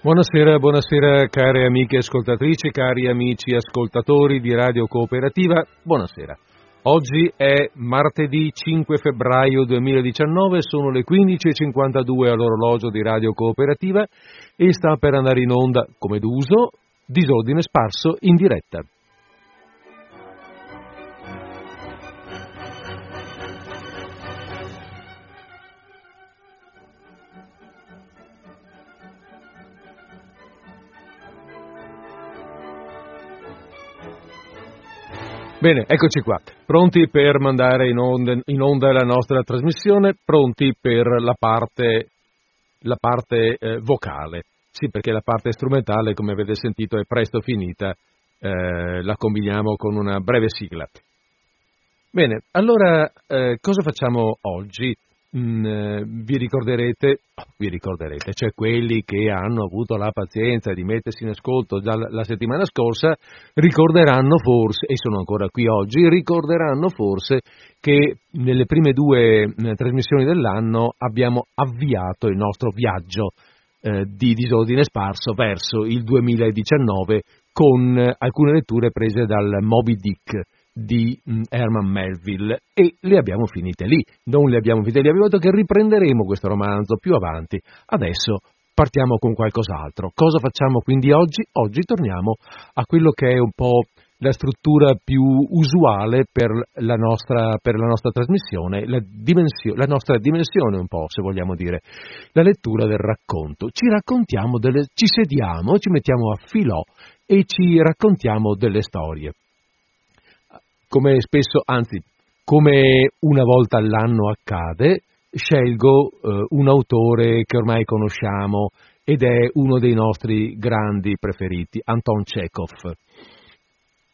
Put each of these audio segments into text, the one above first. Buonasera care amiche ascoltatrici, cari amici ascoltatori di Radio Cooperativa, buonasera. Oggi è martedì 5 febbraio 2019, sono le 15:52 all'orologio di Radio Cooperativa e sta per andare in onda, come d'uso, Disordine Sparso in diretta. Bene, eccoci qua, pronti per mandare in onda la nostra trasmissione, pronti per la parte vocale. Sì, perché la parte strumentale, come avete sentito, è presto finita, la combiniamo con una breve sigla. Bene, allora cosa facciamo oggi? Vi ricorderete, cioè quelli che hanno avuto la pazienza di mettersi in ascolto già la settimana scorsa ricorderanno forse, e sono ancora qui oggi, ricorderanno forse che nelle prime due trasmissioni dell'anno abbiamo avviato il nostro viaggio di Disordine Sparso verso il 2019 con alcune letture prese dal Moby Dick di Herman Melville, e le abbiamo finite lì, abbiamo detto che riprenderemo questo romanzo più avanti. Adesso partiamo con qualcos'altro. Cosa facciamo quindi oggi? Oggi torniamo a quello che è un po' la struttura più usuale per la nostra trasmissione, la nostra dimensione un po', se vogliamo dire, la lettura del racconto. Ci sediamo, ci mettiamo a filò e ci raccontiamo delle storie. Come una volta all'anno accade, scelgo un autore che ormai conosciamo ed è uno dei nostri grandi preferiti, Anton Chekhov.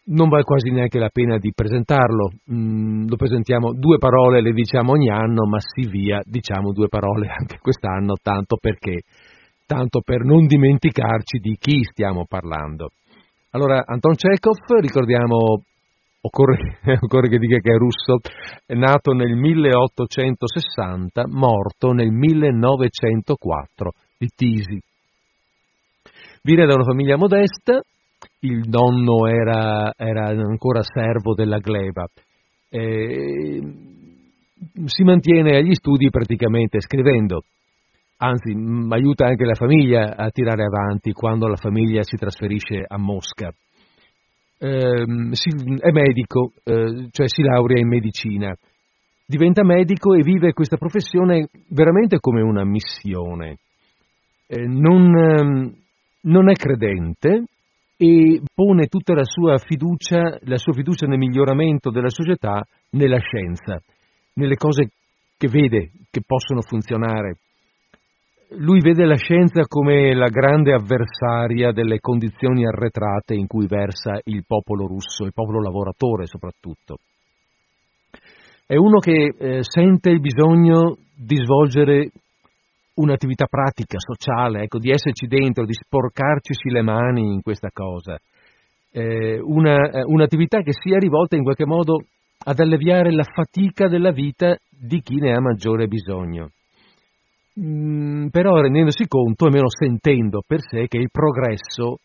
Non vale quasi neanche la pena di presentarlo, lo presentiamo, due parole le diciamo ogni anno, ma sì via, diciamo due parole anche quest'anno, tanto per non dimenticarci di chi stiamo parlando. Allora, Anton Chekhov, ricordiamo... Occorre che dica che è russo, è nato nel 1860, morto nel 1904, di Tisi. Viene da una famiglia modesta, il nonno era ancora servo della gleba. Si mantiene agli studi praticamente scrivendo, anzi aiuta anche la famiglia a tirare avanti quando la famiglia si trasferisce a Mosca. È medico, cioè si laurea in medicina, diventa medico e vive questa professione veramente come una missione. Non è credente e pone tutta la sua fiducia nel miglioramento della società, nella scienza, nelle cose che vede che possono funzionare. Lui vede la scienza come la grande avversaria delle condizioni arretrate in cui versa il popolo russo, il popolo lavoratore soprattutto. È uno che sente il bisogno di svolgere un'attività pratica, sociale, ecco, di esserci dentro, di sporcarcisi le mani in questa cosa. Un'attività che sia rivolta in qualche modo ad alleviare la fatica della vita di chi ne ha maggiore bisogno. Però rendendosi conto, almeno sentendo per sé, che il progresso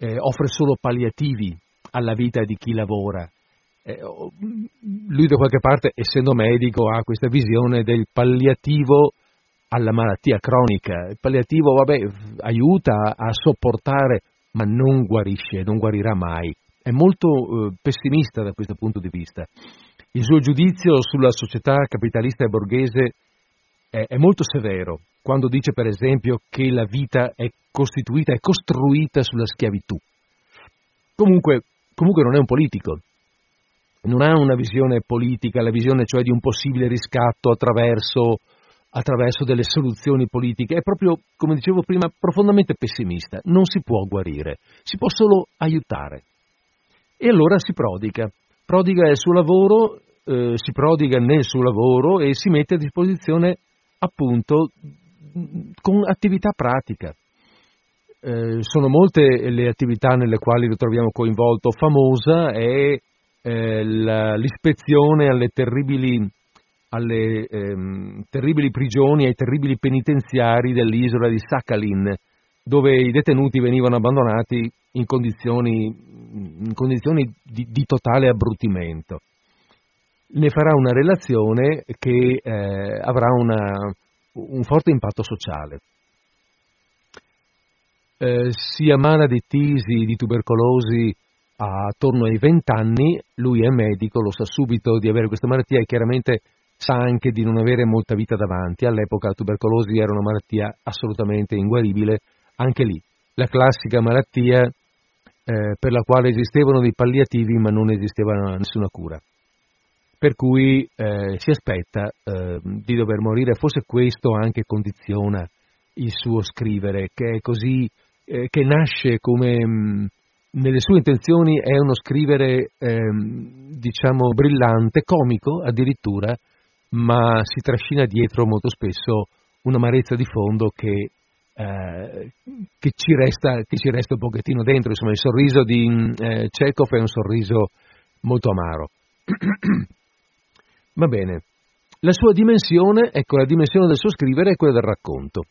offre solo palliativi alla vita di chi lavora. Lui da qualche parte, essendo medico, ha questa visione del palliativo alla malattia cronica. Il palliativo aiuta a sopportare, ma non guarisce, non guarirà mai. È molto pessimista da questo punto di vista. Il suo giudizio sulla società capitalista e borghese è molto severo, quando dice per esempio che la vita è costituita, è costruita sulla schiavitù. Comunque non è un politico, non ha una visione politica, la visione cioè di un possibile riscatto attraverso delle soluzioni politiche. È proprio, come dicevo prima, profondamente pessimista. Non si può guarire, si può solo aiutare. E allora si prodiga il suo lavoro, si prodiga nel suo lavoro e si mette a disposizione appunto con attività pratica. Sono molte le attività nelle quali lo troviamo coinvolto. Famosa è l'ispezione alle terribili prigioni, ai terribili penitenziari dell'isola di Sakhalin, dove i detenuti venivano abbandonati in condizioni di totale abbrutimento. Ne farà una relazione che avrà un forte impatto sociale. Si ammala di tisi, di tubercolosi attorno ai 20 anni, lui è medico, lo sa subito di avere questa malattia e chiaramente sa anche di non avere molta vita davanti. All'epoca la tubercolosi era una malattia assolutamente inguaribile, anche lì la classica malattia per la quale esistevano dei palliativi ma non esisteva nessuna cura. Per cui si aspetta di dover morire, forse questo anche condiziona il suo scrivere, che è così, che nasce come nelle sue intenzioni è uno scrivere diciamo brillante, comico addirittura, ma si trascina dietro molto spesso un'amarezza di fondo che ci resta un pochettino dentro. Insomma, il sorriso di Chekhov è un sorriso molto amaro. Va bene, la sua dimensione, ecco, la dimensione del suo scrivere è quella del racconto.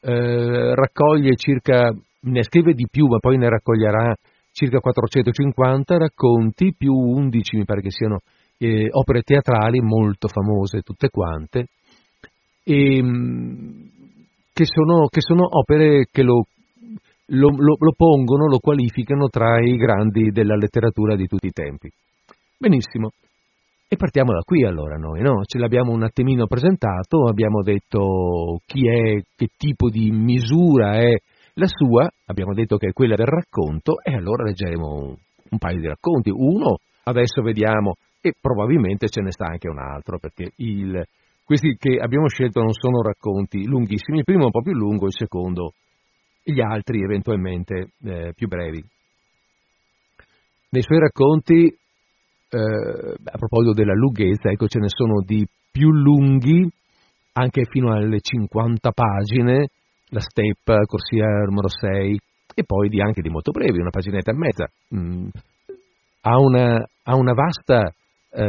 Raccoglie circa, ne scrive di più, ma poi ne raccoglierà circa 450 racconti, più 11 mi pare che siano opere teatrali molto famose tutte quante, e che sono opere che lo pongono, lo qualificano tra i grandi della letteratura di tutti i tempi. Benissimo. E partiamo da qui allora noi, no? Ce l'abbiamo un attimino presentato, abbiamo detto chi è, che tipo di misura è la sua, abbiamo detto che è quella del racconto, e allora leggeremo un paio di racconti. Uno, adesso vediamo, e probabilmente ce ne sta anche un altro, perché questi che abbiamo scelto non sono racconti lunghissimi, il primo è un po' più lungo, il secondo, gli altri eventualmente più brevi. Nei suoi racconti, a proposito della lunghezza, ecco, ce ne sono di più lunghi, anche fino alle 50 pagine, La steppa, Corsia numero 6, e poi anche di molto brevi, una paginetta e mezza. Ha una vasta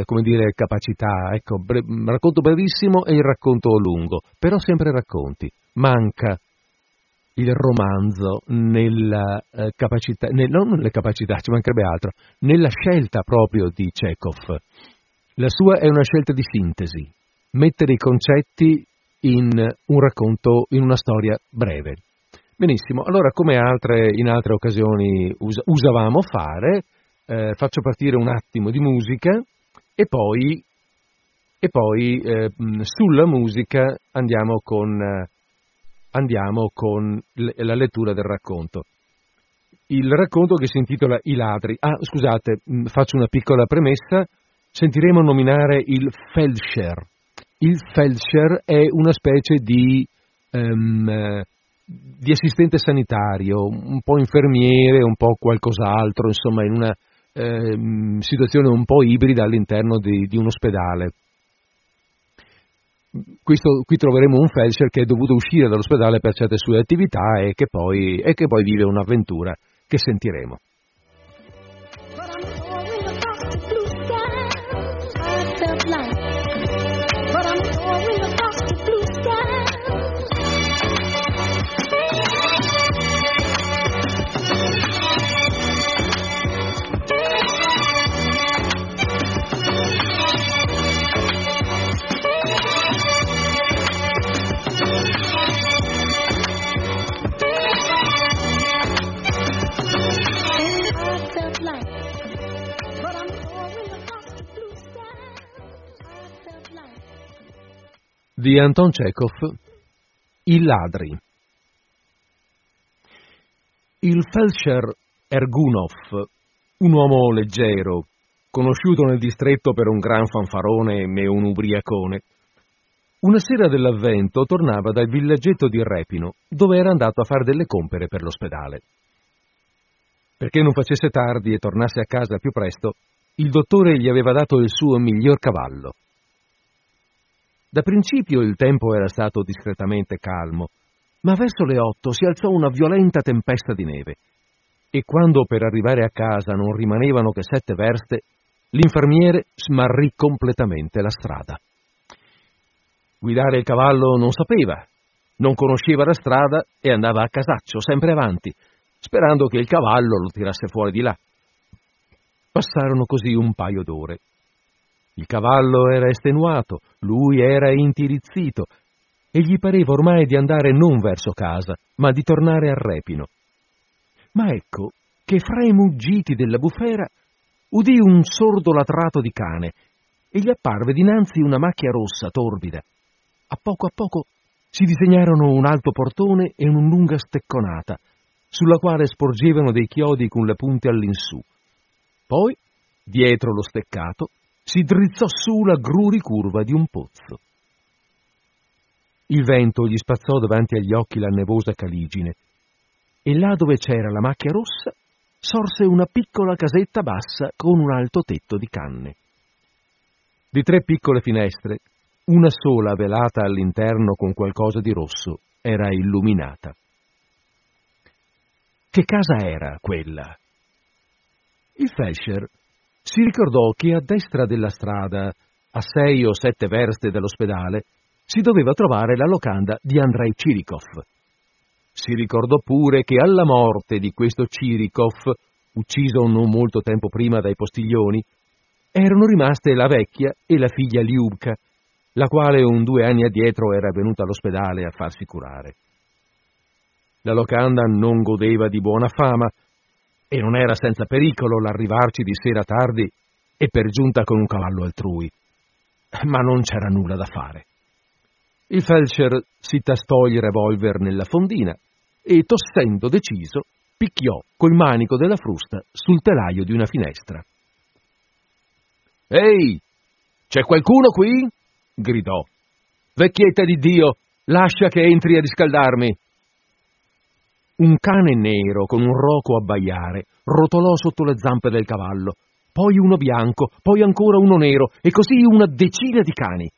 come dire, capacità, ecco, racconto brevissimo e il racconto lungo, però sempre racconti. Manca il romanzo nella capacità, non nelle capacità, ci mancherebbe altro, nella scelta proprio di Chekhov. La sua è una scelta di sintesi, mettere i concetti in un racconto, in una storia breve. Benissimo, allora come in altre occasioni usavamo fare, faccio partire un attimo di musica e poi sulla musica andiamo con la lettura del racconto. Il racconto che si intitola I ladri. Ah, scusate, faccio una piccola premessa. Sentiremo nominare il Feldscher. Il Feldscher è una specie di assistente sanitario, un po' infermiere, un po' qualcos'altro, insomma, in una situazione un po' ibrida all'interno di un ospedale. Qui troveremo un Feldscher che è dovuto uscire dall'ospedale per certe sue attività e che poi vive un'avventura che sentiremo. Di Anton Chekhov, I ladri. Il Feldscher Ergunov, un uomo leggero, conosciuto nel distretto per un gran fanfarone e un ubriacone, una sera dell'avvento tornava dal villaggetto di Repino, dove era andato a fare delle compere per l'ospedale. Perché non facesse tardi e tornasse a casa più presto, il dottore gli aveva dato il suo miglior cavallo. Da principio il tempo era stato discretamente calmo, ma verso le 8 si alzò una violenta tempesta di neve e quando per arrivare a casa non rimanevano che 7 verste, l'infermiere smarrì completamente la strada. Guidare il cavallo non sapeva, Non conosceva la strada e andava a casaccio, sempre avanti, sperando che il cavallo lo tirasse fuori di là. Passarono così un paio d'ore. Il cavallo era estenuato, lui era intirizzito, e gli pareva ormai di andare non verso casa, ma di tornare a Repino. Ma ecco che fra i muggiti della bufera udì un sordo latrato di cane e gli apparve dinanzi una macchia rossa torbida. A poco si disegnarono un alto portone e una lunga stecconata, sulla quale sporgevano dei chiodi con le punte all'insù. Poi, dietro lo steccato, si drizzò su la gru ricurva di un pozzo. Il vento gli spazzò davanti agli occhi la nevosa caligine, e là dove c'era la macchia rossa sorse una piccola casetta bassa con un alto tetto di canne. Di tre piccole finestre, una sola velata all'interno con qualcosa di rosso era illuminata. Che casa era quella? Il Fescher si ricordò che a destra della strada, a 6 o 7 verste dall'ospedale, si doveva trovare la locanda di Andrei Chirikov. Si ricordò pure che alla morte di questo Chirikov, ucciso non molto tempo prima dai postiglioni, erano rimaste la vecchia e la figlia Liubka, la quale un 2 anni addietro era venuta all'ospedale a farsi curare. La locanda non godeva di buona fama e non era senza pericolo l'arrivarci di sera tardi e per giunta con un cavallo altrui, ma non c'era nulla da fare. Il Felcher si tastò il revolver nella fondina e, tossendo deciso, picchiò col manico della frusta sul telaio di una finestra. «Ehi, c'è qualcuno qui?» gridò. «Vecchietta di Dio, lascia che entri a riscaldarmi!» Un cane nero con un roco a baiare rotolò sotto le zampe del cavallo, poi uno bianco, poi ancora uno nero, e così una decina di cani.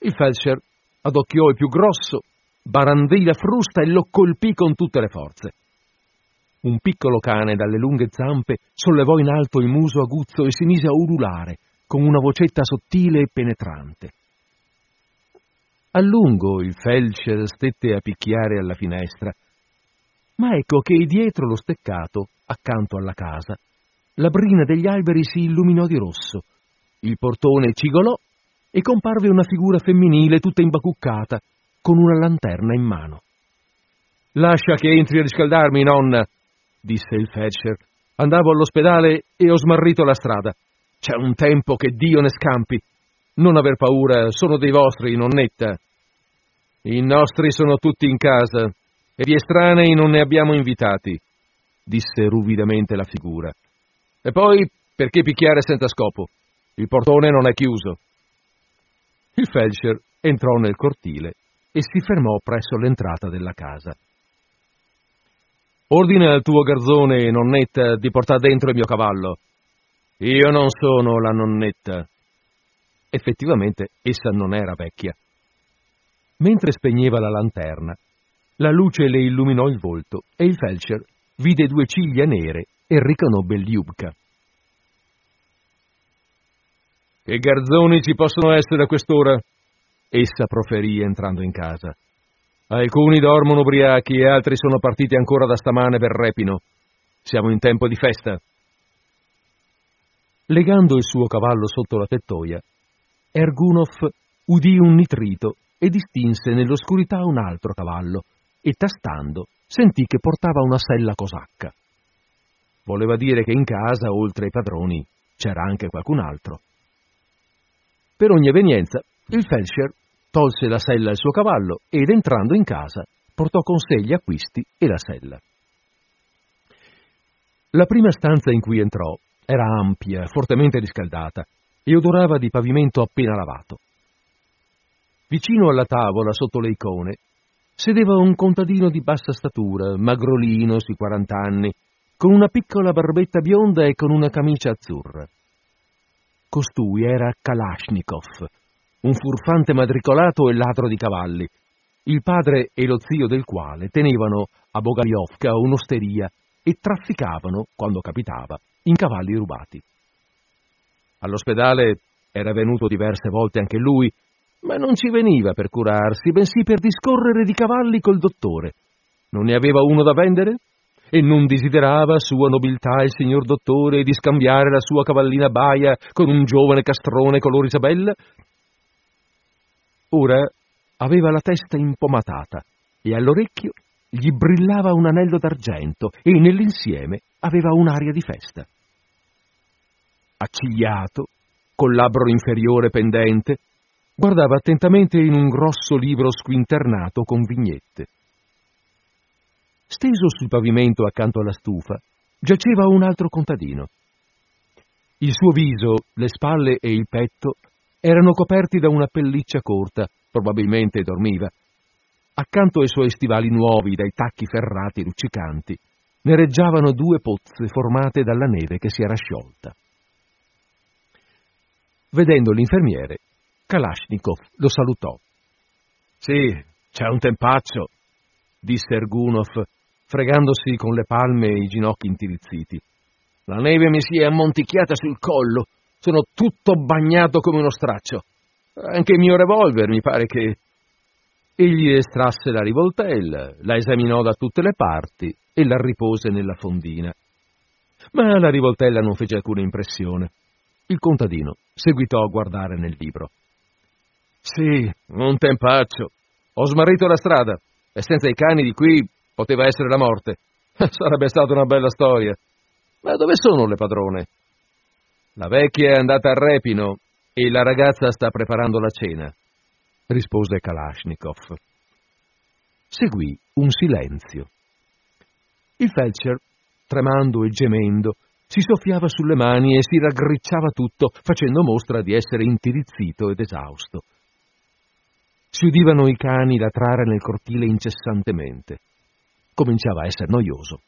Il Felcher adocchiò il più grosso, barandì la frusta e lo colpì con tutte le forze. Un piccolo cane dalle lunghe zampe sollevò in alto il muso aguzzo e si mise a ululare, con una vocetta sottile e penetrante. A lungo il Felcher stette a picchiare alla finestra, ma ecco che dietro lo steccato, accanto alla casa, la brina degli alberi si illuminò di rosso, il portone cigolò e comparve una figura femminile tutta imbacuccata, con una lanterna in mano. «Lascia che entri a riscaldarmi, nonna!» disse il Felcher. «Andavo all'ospedale e ho smarrito la strada. C'è un tempo che Dio ne scampi. Non aver paura, sono dei vostri, nonnetta. I nostri sono tutti in casa e gli estranei non ne abbiamo invitati», disse ruvidamente la figura. «E poi, perché picchiare senza scopo? Il portone non è chiuso». Il Felcher entrò nel cortile e si fermò presso l'entrata della casa. «Ordina al tuo garzone, nonnetta, di portar dentro il mio cavallo. Io non sono la nonnetta». Effettivamente essa non era vecchia. Mentre spegneva la lanterna, la luce le illuminò il volto e il Felcher vide 2 ciglia nere e riconobbe Liubka. «Che garzoni ci possono essere a quest'ora?» essa proferì entrando in casa. «Alcuni dormono ubriachi e altri sono partiti ancora da stamane per Repino. Siamo in tempo di festa». Legando il suo cavallo sotto la tettoia, Ergunov udì un nitrito e distinse nell'oscurità un altro cavallo e, tastando, sentì che portava una sella cosacca. Voleva dire che in casa, oltre ai padroni, c'era anche qualcun altro. Per ogni evenienza, il Felcher tolse la sella al suo cavallo ed, entrando in casa, portò con sé gli acquisti e la sella. La prima stanza in cui entrò era ampia, fortemente riscaldata, e odorava di pavimento appena lavato. Vicino alla tavola, sotto le icone, sedeva un contadino di bassa statura, magrolino sui 40 anni, con una piccola barbetta bionda e con una camicia azzurra. Costui era Kalashnikov, un furfante madricolato e ladro di cavalli, il padre e lo zio del quale tenevano a Bogaljovka un'osteria e trafficavano, quando capitava, in cavalli rubati. All'ospedale era venuto diverse volte anche lui ma non ci veniva per curarsi, bensì per discorrere di cavalli col dottore. Non ne aveva uno da vendere? E non desiderava sua nobiltà il signor dottore di scambiare la sua cavallina baia con un giovane castrone color Isabella? Ora aveva la testa impomatata e all'orecchio gli brillava un anello d'argento e nell'insieme aveva un'aria di festa. Accigliato, col labbro inferiore pendente, guardava attentamente in un grosso libro squinternato con vignette. Steso sul pavimento accanto alla stufa, giaceva un altro contadino. Il suo viso, le spalle e il petto erano coperti da una pelliccia corta, probabilmente dormiva. Accanto ai suoi stivali nuovi, dai tacchi ferrati luccicanti, nereggiavano due pozze formate dalla neve che si era sciolta. Vedendo l'infermiere, Kalashnikov lo salutò. «Sì, c'è un tempaccio», disse Ergunov, fregandosi con le palme e i ginocchi intirizziti. «La neve mi si è ammonticchiata sul collo, sono tutto bagnato come uno straccio. Anche il mio revolver mi pare che...» Egli estrasse la rivoltella, la esaminò da tutte le parti e la ripose nella fondina. Ma la rivoltella non fece alcuna impressione. Il contadino seguitò a guardare nel libro. «Sì, un tempaccio. Ho smarrito la strada e senza i cani di qui poteva essere la morte. Sarebbe stata una bella storia. Ma dove sono le padrone?» «La vecchia è andata a Repino e la ragazza sta preparando la cena», rispose Kalashnikov. Seguì un silenzio. Il felcer, tremando e gemendo, si soffiava sulle mani e si raggricciava tutto, facendo mostra di essere intirizzito ed esausto. Si udivano i cani latrare nel cortile incessantemente. Cominciava a essere noioso.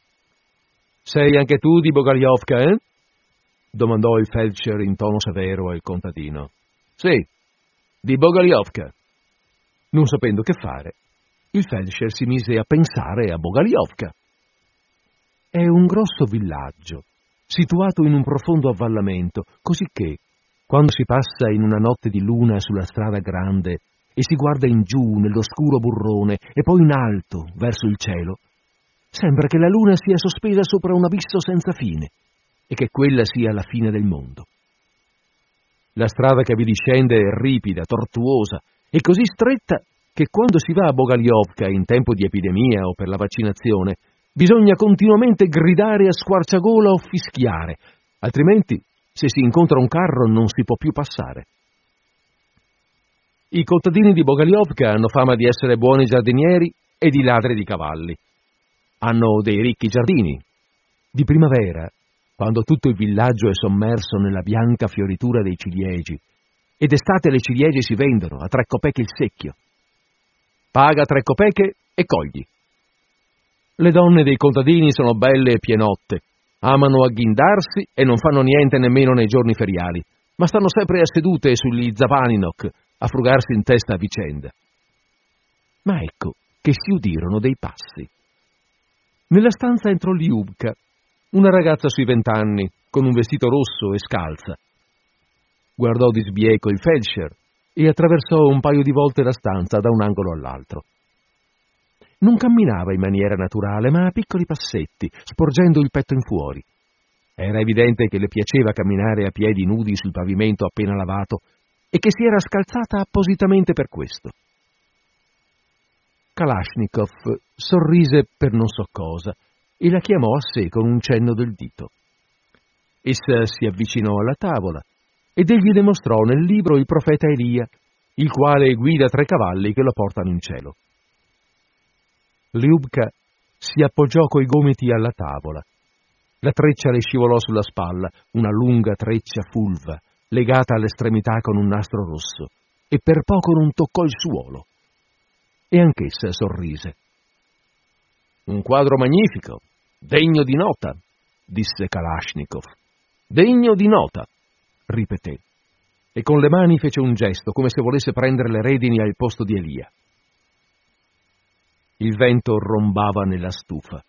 «Sei anche tu di Bogaljovka, eh?» domandò il felcer in tono severo al contadino. «Sì, di Bogaljovka». Non sapendo che fare, il felcer si mise a pensare a Bogaljovka. È un grosso villaggio, situato in un profondo avvallamento, cosicché, quando si passa in una notte di luna sulla strada grande e si guarda in giù nell'oscuro burrone e poi in alto, verso il cielo, sembra che la luna sia sospesa sopra un abisso senza fine e che quella sia la fine del mondo. La strada che vi discende è ripida, tortuosa e così stretta che quando si va a Bogaljovka in tempo di epidemia o per la vaccinazione bisogna continuamente gridare a squarciagola o fischiare, altrimenti se si incontra un carro non si può più passare. I contadini di Bogaljovka hanno fama di essere buoni giardinieri e di ladri di cavalli. Hanno dei ricchi giardini. Di primavera, quando tutto il villaggio è sommerso nella bianca fioritura dei ciliegi, ed estate le ciliegie si vendono a 3 copeche il secchio. Paga 3 copeche e cogli. Le donne dei contadini sono belle e pienotte, amano agghindarsi e non fanno niente nemmeno nei giorni feriali, ma stanno sempre sedute sugli zavaninok a frugarsi in testa a vicenda. Ma ecco che si udirono dei passi. Nella stanza entrò Liubka, una ragazza sui 20 anni, con un vestito rosso e scalza. Guardò di sbieco il feldscher e attraversò un paio di volte la stanza da un angolo all'altro. Non camminava in maniera naturale, ma a piccoli passetti, sporgendo il petto in fuori. Era evidente che le piaceva camminare a piedi nudi sul pavimento appena lavato e che si era scalzata appositamente per questo. Kalashnikov sorrise per non so cosa e la chiamò a sé con un cenno del dito. Essa si avvicinò alla tavola ed egli dimostrò nel libro il profeta Elia, il quale guida 3 cavalli che lo portano in cielo. Liubka si appoggiò coi gomiti alla tavola. La treccia le scivolò sulla spalla, una lunga treccia fulva, legata all'estremità con un nastro rosso, e per poco non toccò il suolo. E anch'essa sorrise. «Un quadro magnifico, degno di nota», disse Kalashnikov. «Degno di nota», ripeté, e con le mani fece un gesto come se volesse prendere le redini al posto di Elia. Il vento rombava nella stufa.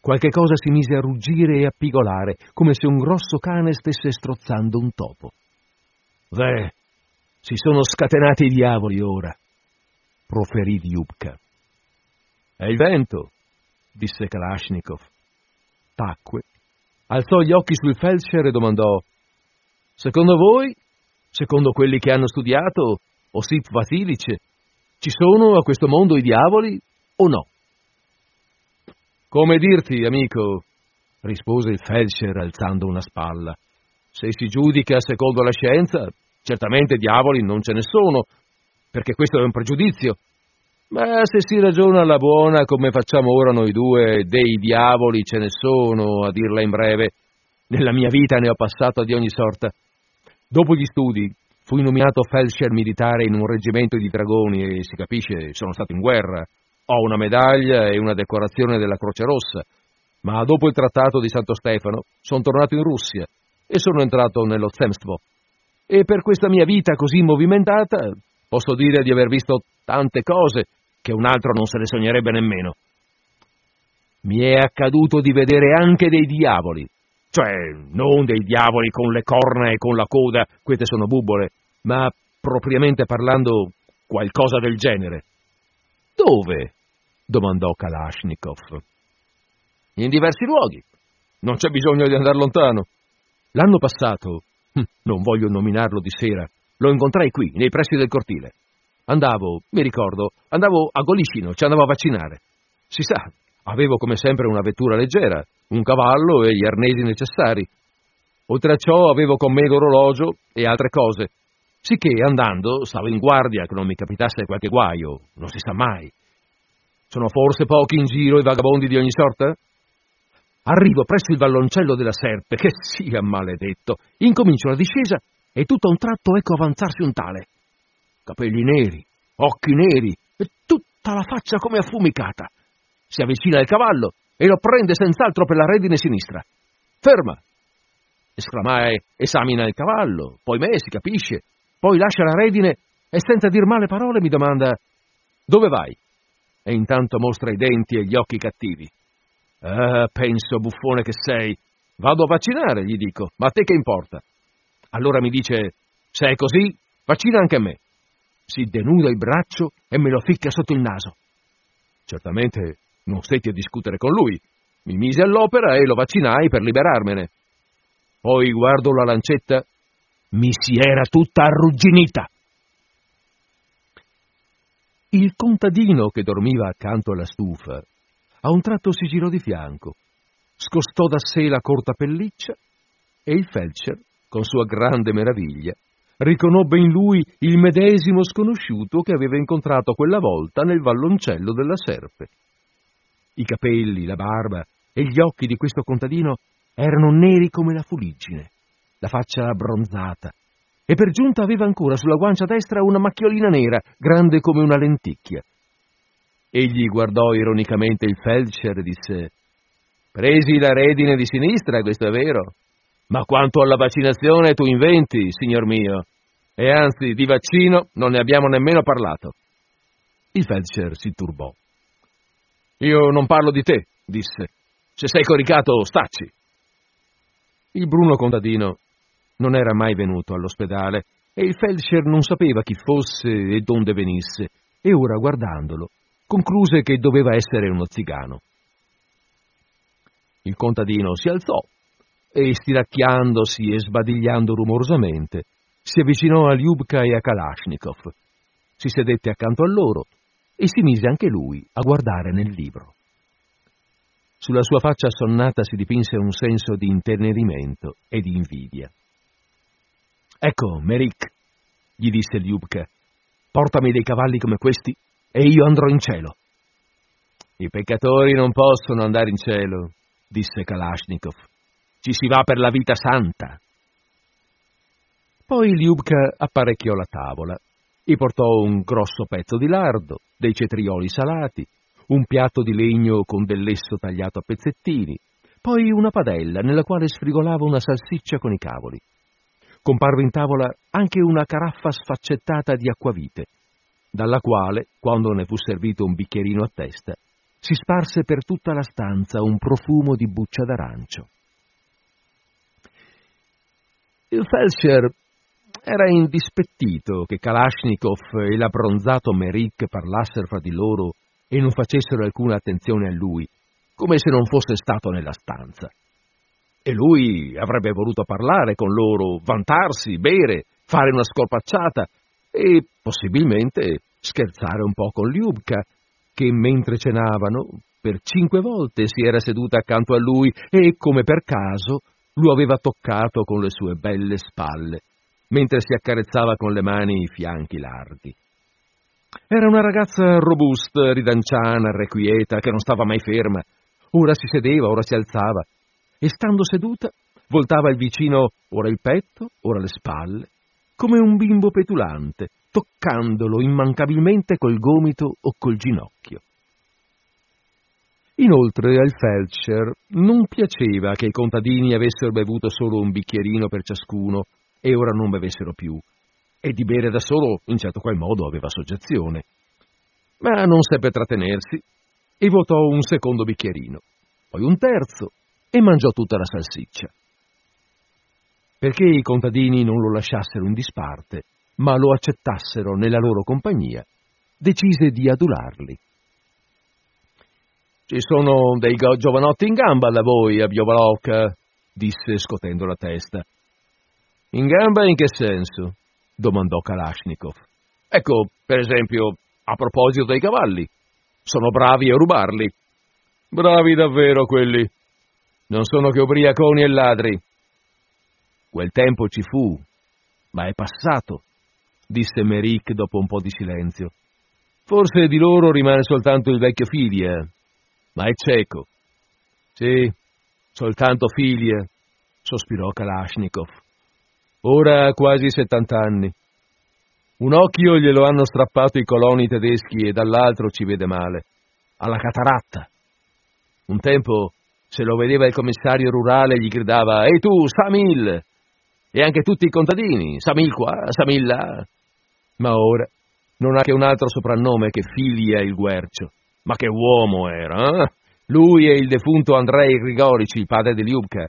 Qualche cosa si mise a ruggire e a pigolare, come se un grosso cane stesse strozzando un topo. «Veh, Si sono scatenati i diavoli ora, proferì Viubka. È il vento, disse Kalashnikov. Tacque, alzò gli occhi sul Feldscher e domandò: secondo voi, secondo quelli che hanno studiato, Osip Vasilic, ci sono a questo mondo i diavoli o no? Come dirti, amico, rispose il Feldscher alzando una spalla. Se si giudica secondo la scienza, certamente diavoli non ce ne sono, perché questo è un pregiudizio. Ma se si ragiona alla buona, come facciamo ora noi due, dei diavoli ce ne sono, a dirla in breve. Nella mia vita ne ho passato di ogni sorta. Dopo gli studi fui nominato Feldscher militare in un reggimento di dragoni e, si capisce, sono stato in guerra. Ho una medaglia e una decorazione della Croce Rossa. Ma dopo il trattato di Santo Stefano sono tornato in Russia e sono entrato nello Zemstvo. E per questa mia vita così movimentata posso dire di aver visto tante cose che un altro non se le sognerebbe nemmeno. Mi è accaduto di vedere anche dei diavoli, cioè non dei diavoli con le corna e con la coda, queste sono bubbole, ma propriamente parlando qualcosa del genere. Dove? Domandò Kalashnikov. In diversi luoghi, non c'è bisogno di andare lontano. L'anno passato, non voglio nominarlo di sera, lo incontrai qui, nei pressi del cortile. Andavo, mi ricordo, andavo a Golicino, ci andavo a vaccinare. Si sa, avevo come sempre una vettura leggera, un cavallo e gli arnesi necessari. Oltre a ciò avevo con me l'orologio e altre cose, sicché andando stavo in guardia che non mi capitasse qualche guaio, non si sa mai. Sono forse pochi in giro i vagabondi di ogni sorta? Arrivo presso il valloncello della Serpe, che sia maledetto, incomincio la discesa e tutto a un tratto ecco avanzarsi un tale. Capelli neri, occhi neri e tutta la faccia come affumicata. Si avvicina il cavallo e lo prende senz'altro per la redine sinistra. Ferma! Esclamai, esamina il cavallo, poi me, si capisce, poi lascia la redine e senza dir male parole mi domanda: dove vai? E intanto mostra i denti e gli occhi cattivi. Ah, penso, buffone che sei, vado a vaccinare, gli dico, ma a te che importa? Allora mi dice: se è così, vaccina anche a me. Si denuda il braccio e me lo ficca sotto il naso. Certamente non stetti a discutere con lui, mi mise all'opera e lo vaccinai per liberarmene. Poi guardo la lancetta, mi si era tutta arrugginita. Il contadino che dormiva accanto alla stufa a un tratto si girò di fianco, scostò da sé la corta pelliccia e il Feldscher, con sua grande meraviglia, riconobbe in lui il medesimo sconosciuto che aveva incontrato quella volta nel valloncello della Serpe. I capelli, la barba e gli occhi di questo contadino erano neri come la fuliggine, la faccia abbronzata, e per giunta aveva ancora sulla guancia destra una macchiolina nera, grande come una lenticchia. Egli guardò ironicamente il Feldscher e disse: «Presi la redine di sinistra, questo è vero? Ma quanto alla vaccinazione tu inventi, signor mio, e anzi di vaccino non ne abbiamo nemmeno parlato». Il Feldscher si turbò. «Io non parlo di te», disse, «se sei coricato, stacci». Il bruno contadino non era mai venuto all'ospedale e il Feldscher non sapeva chi fosse e donde venisse, e ora, guardandolo, concluse che doveva essere uno zigano. Il contadino si alzò e, stiracchiandosi e sbadigliando rumorosamente, si avvicinò a Lyubka e a Kalashnikov, si sedette accanto a loro e si mise anche lui a guardare nel libro. Sulla sua faccia assonnata si dipinse un senso di intenerimento e di invidia. «Ecco, Merik», gli disse Lyubka, «portami dei cavalli come questi e io andrò in cielo». «I peccatori non possono andare in cielo», disse Kalashnikov. «Ci si va per la vita santa». Poi Lyubka apparecchiò la tavola e portò un grosso pezzo di lardo, dei cetrioli salati, un piatto di legno con del lesso tagliato a pezzettini, poi una padella nella quale sfrigolava una salsiccia con i cavoli. Comparve in tavola anche una caraffa sfaccettata di acquavite, dalla quale, quando ne fu servito un bicchierino a testa, si sparse per tutta la stanza un profumo di buccia d'arancio. Il Feldscher Era indispettito che Kalashnikov e l'abbronzato Merrick parlassero fra di loro e non facessero alcuna attenzione a lui, come se non fosse stato nella stanza. E lui avrebbe voluto parlare con loro, vantarsi, bere, fare una scorpacciata e, possibilmente, scherzare un po' con Lyubka, che mentre cenavano, per 5 volte si era seduta accanto a lui e, come per caso, lo aveva toccato con le sue belle spalle, mentre si accarezzava con le mani i fianchi larghi. Era una ragazza robusta, ridanciana, irrequieta, che non stava mai ferma. Ora si sedeva, ora si alzava, e stando seduta voltava il vicino ora il petto, ora le spalle, come un bimbo petulante, toccandolo immancabilmente col gomito o col ginocchio. Inoltre al Feldscher non piaceva che i contadini avessero bevuto solo un bicchierino per ciascuno, e ora non bevessero più, e di bere da solo in certo qual modo aveva soggezione. Ma non seppe trattenersi e vuotò un secondo bicchierino, poi un terzo, e mangiò tutta la salsiccia. Perché i contadini non lo lasciassero in disparte, ma lo accettassero nella loro compagnia, decise di adularli. «Ci sono dei giovanotti in gamba da voi, a Bogaljovka», disse scotendo la testa. «In gamba in che senso?» domandò Kalashnikov. «Ecco, per esempio, a proposito dei cavalli. Sono bravi a rubarli». «Bravi davvero quelli. Non sono che ubriaconi e ladri». «Quel tempo ci fu, ma è passato», disse Merrick dopo un po' di silenzio. «Forse di loro rimane soltanto il vecchio Filia, ma è cieco». «Sì, soltanto Filia», sospirò Kalashnikov. «Ora ha quasi 70 anni. Un occhio glielo hanno strappato i coloni tedeschi e dall'altro ci vede male. Alla cataratta. Un tempo, se lo vedeva il commissario rurale, gli gridava: «Ehi tu, Samil!» E anche tutti i contadini: «Samil qua, Samil là». Ma ora non ha che un altro soprannome che Filia il Guercio. Ma che uomo era, eh? Lui e il defunto Andrei Grigorici, il padre di Lyubka,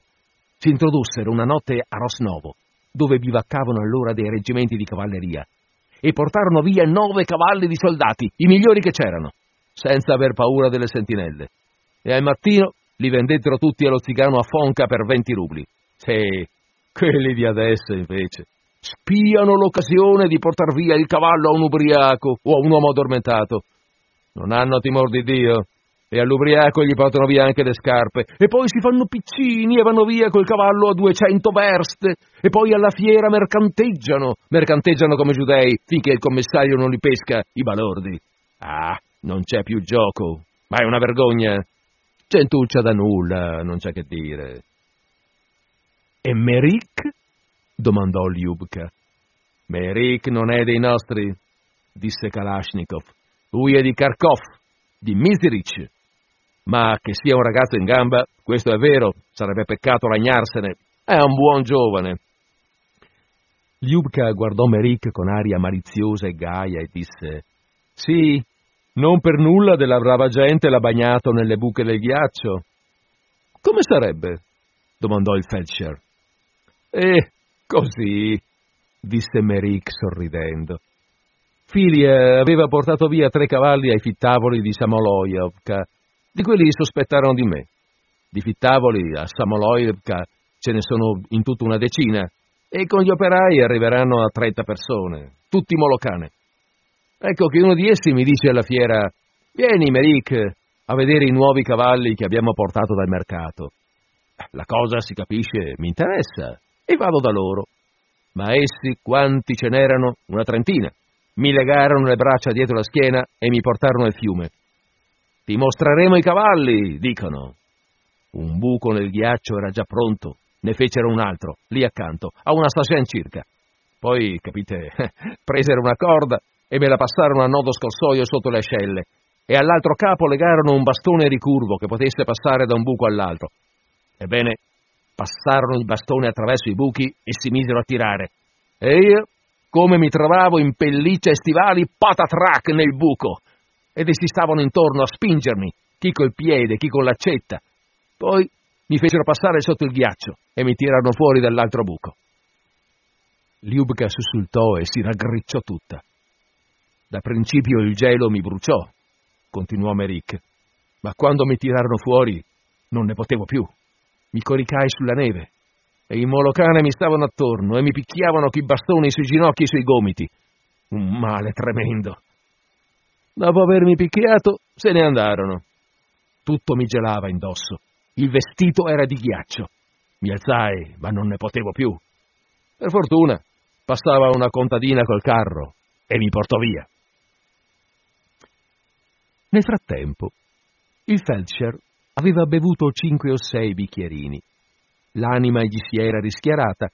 si introdussero una notte a Rosnovo, dove bivaccavano allora dei reggimenti di cavalleria, e portarono via 9 cavalli di soldati, i migliori che c'erano, senza aver paura delle sentinelle. E al mattino li vendettero tutti allo zigano a Fonca per 20 rubli. Sì, quelli di adesso invece spiano l'occasione di portar via il cavallo a un ubriaco o a un uomo addormentato. Non hanno timor di Dio, e all'ubriaco gli portano via anche le scarpe, e poi si fanno piccini e vanno via col cavallo a 200 verste, e poi alla fiera mercanteggiano come giudei, finché il commissario non li pesca, i balordi. Ah, non c'è più gioco, ma è una vergogna. Gentuccia da nulla, non c'è che dire». «E Merrick?» domandò Lyubka. «Merrick non è dei nostri», disse Kalashnikov. «Lui è di Kharkov, di Misirich. Ma che sia un ragazzo in gamba, questo è vero, sarebbe peccato lagnarsene. È un buon giovane». Lyubka guardò Merrick con aria maliziosa e gaia e disse: «Sì, non per nulla della brava gente l'ha bagnato nelle buche del ghiaccio». «Come sarebbe?» domandò il Feldscher. Così», disse Merrick sorridendo. «Filia aveva portato via 3 cavalli ai fittavoli di Samoloyevka. Di quelli sospettarono di me. Di fittavoli a Samoloyevka ce ne sono in tutto 10, e con gli operai arriveranno a 30 persone, tutti molocane. Ecco che uno di essi mi dice alla fiera: «Vieni, Merrick, a vedere i nuovi cavalli che abbiamo portato dal mercato». La cosa, si capisce, mi interessa, e vado da loro. Ma essi, quanti ce n'erano? Una trentina. Mi legarono le braccia dietro la schiena e mi portarono al fiume. «Ti mostreremo i cavalli», dicono. Un buco nel ghiaccio era già pronto, ne fecero un altro, lì accanto, a una sascen circa. Poi, capite, presero una corda e me la passarono a nodo scorsoio sotto le ascelle, e all'altro capo legarono un bastone ricurvo che potesse passare da un buco all'altro. Ebbene, passarono il bastone attraverso i buchi e si misero a tirare. E io, come mi trovavo in pelliccia e stivali, patatrac nel buco, ed essi stavano intorno a spingermi, chi col piede, chi con l'accetta. Poi mi fecero passare sotto il ghiaccio e mi tirarono fuori dall'altro buco. Lyubka sussultò e si raggricciò tutta. Da principio il gelo mi bruciò, continuò Merik, ma quando mi tirarono fuori non ne potevo più. Mi coricai sulla neve e i molocane mi stavano attorno e mi picchiavano coi bastoni sui ginocchi e sui gomiti. Un male tremendo. Dopo avermi picchiato se ne andarono. Tutto mi gelava indosso. Il vestito era di ghiaccio. Mi alzai, ma non ne potevo più. Per fortuna passava una contadina col carro e mi portò via. Nel frattempo il Feldscher aveva bevuto 5 o 6 bicchierini. L'anima gli si era rischiarata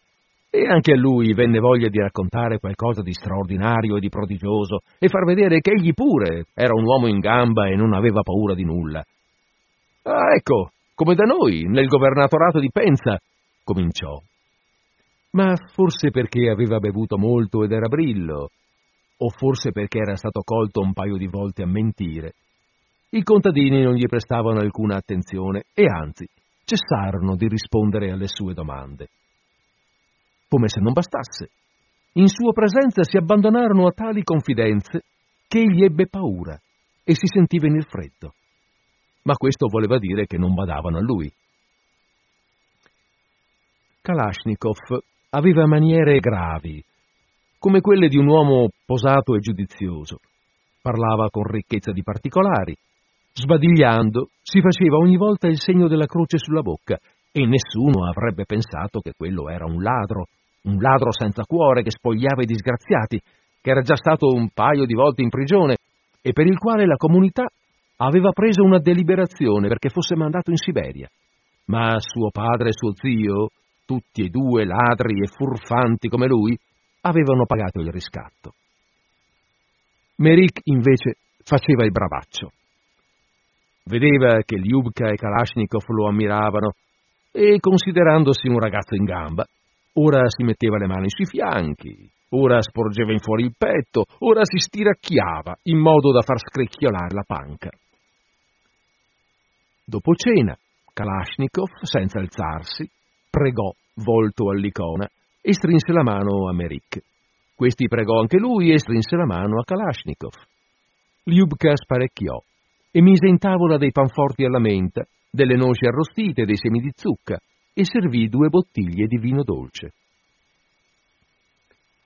e anche a lui venne voglia di raccontare qualcosa di straordinario e di prodigioso e far vedere che egli pure era un uomo in gamba e non aveva paura di nulla. «Ah, ecco, come da noi, nel governatorato di Penza», cominciò. Ma forse perché aveva bevuto molto ed era brillo, o forse perché era stato colto un paio di volte a mentire, i contadini non gli prestavano alcuna attenzione e anzi cessarono di rispondere alle sue domande. Come se non bastasse, in sua presenza si abbandonarono a tali confidenze che egli ebbe paura e si sentì venir freddo. Ma questo voleva dire che non badavano a lui. Kalashnikov aveva maniere gravi, come quelle di un uomo posato e giudizioso. Parlava con ricchezza di particolari. Sbadigliando, si faceva ogni volta il segno della croce sulla bocca e nessuno avrebbe pensato che quello era un ladro senza cuore che spogliava i disgraziati, che era già stato un paio di volte in prigione e per il quale la comunità aveva preso una deliberazione perché fosse mandato in Siberia. Ma suo padre e suo zio, tutti e due ladri e furfanti come lui, avevano pagato il riscatto. Merik, invece, faceva il bravaccio. Vedeva che Lyubka e Kalashnikov lo ammiravano e, considerandosi un ragazzo in gamba, ora si metteva le mani sui fianchi, ora sporgeva in fuori il petto, ora si stiracchiava in modo da far scricchiolare la panca. Dopo cena, Kalashnikov, senza alzarsi, pregò volto all'icona e strinse la mano a Merik. Questi pregò anche lui e strinse la mano a Kalashnikov. Lyubka sparecchiò e mise in tavola dei panforti alla menta, delle noci arrostite, dei semi di zucca e servì 2 bottiglie di vino dolce.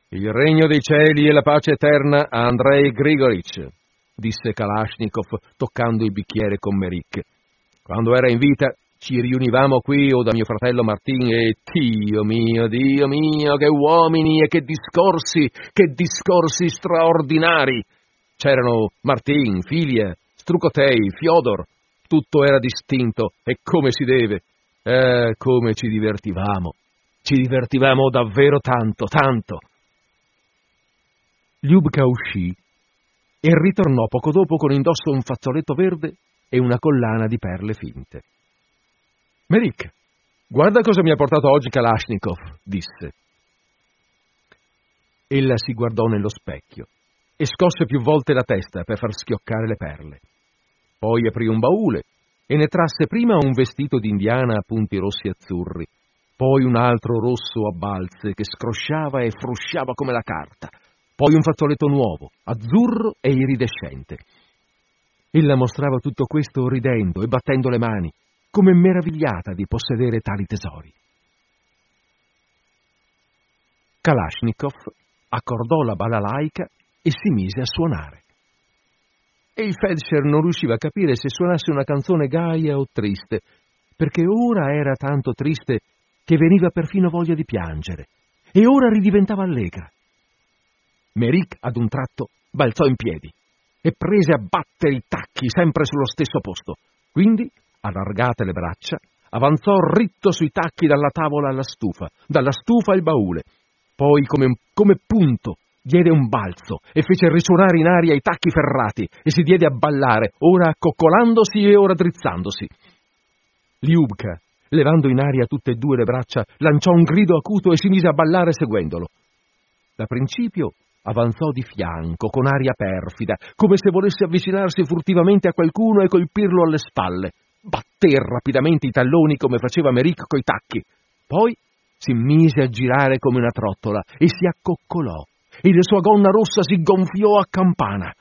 «Il regno dei cieli e la pace eterna a Andrei Grigorich», disse Kalashnikov toccando il bicchiere con Merik. «Quando era in vita ci riunivamo qui o da mio fratello Martin e Dio mio, che uomini e che discorsi straordinari! C'erano Martin, Filia, Strucotei, Fiodor, tutto era distinto e come si deve. Come ci divertivamo davvero tanto, tanto!» Lyubka uscì e ritornò poco dopo con indosso un fazzoletto verde e una collana di perle finte. «Merik, guarda cosa mi ha portato oggi Kalashnikov», disse. Ella si guardò nello specchio e scosse più volte la testa per far schioccare le perle. Poi aprì un baule e ne trasse prima un vestito d'indiana a punti rossi e azzurri, poi un altro rosso a balze che scrosciava e frusciava come la carta, poi un fazzoletto nuovo, azzurro e iridescente. Ella mostrava tutto questo ridendo e battendo le mani, come meravigliata di possedere tali tesori. Kalashnikov accordò la balalaica e si mise a suonare. E il Feldscher non riusciva a capire se suonasse una canzone gaia o triste, perché ora era tanto triste che veniva perfino voglia di piangere, e ora ridiventava allegra. Merik ad un tratto balzò in piedi e prese a battere i tacchi sempre sullo stesso posto, quindi, allargate le braccia, avanzò ritto sui tacchi dalla tavola alla stufa, dalla stufa al baule. Poi, come punto, diede un balzo e fece risuonare in aria i tacchi ferrati e si diede a ballare, ora accoccolandosi e ora drizzandosi. Lyubka, levando in aria tutte e due le braccia, lanciò un grido acuto e si mise a ballare seguendolo. Da principio avanzò di fianco, con aria perfida, come se volesse avvicinarsi furtivamente a qualcuno e colpirlo alle spalle. Batté rapidamente i talloni come faceva Merik coi tacchi, poi si mise a girare come una trottola e si accoccolò, e la sua gonna rossa si gonfiò a campana.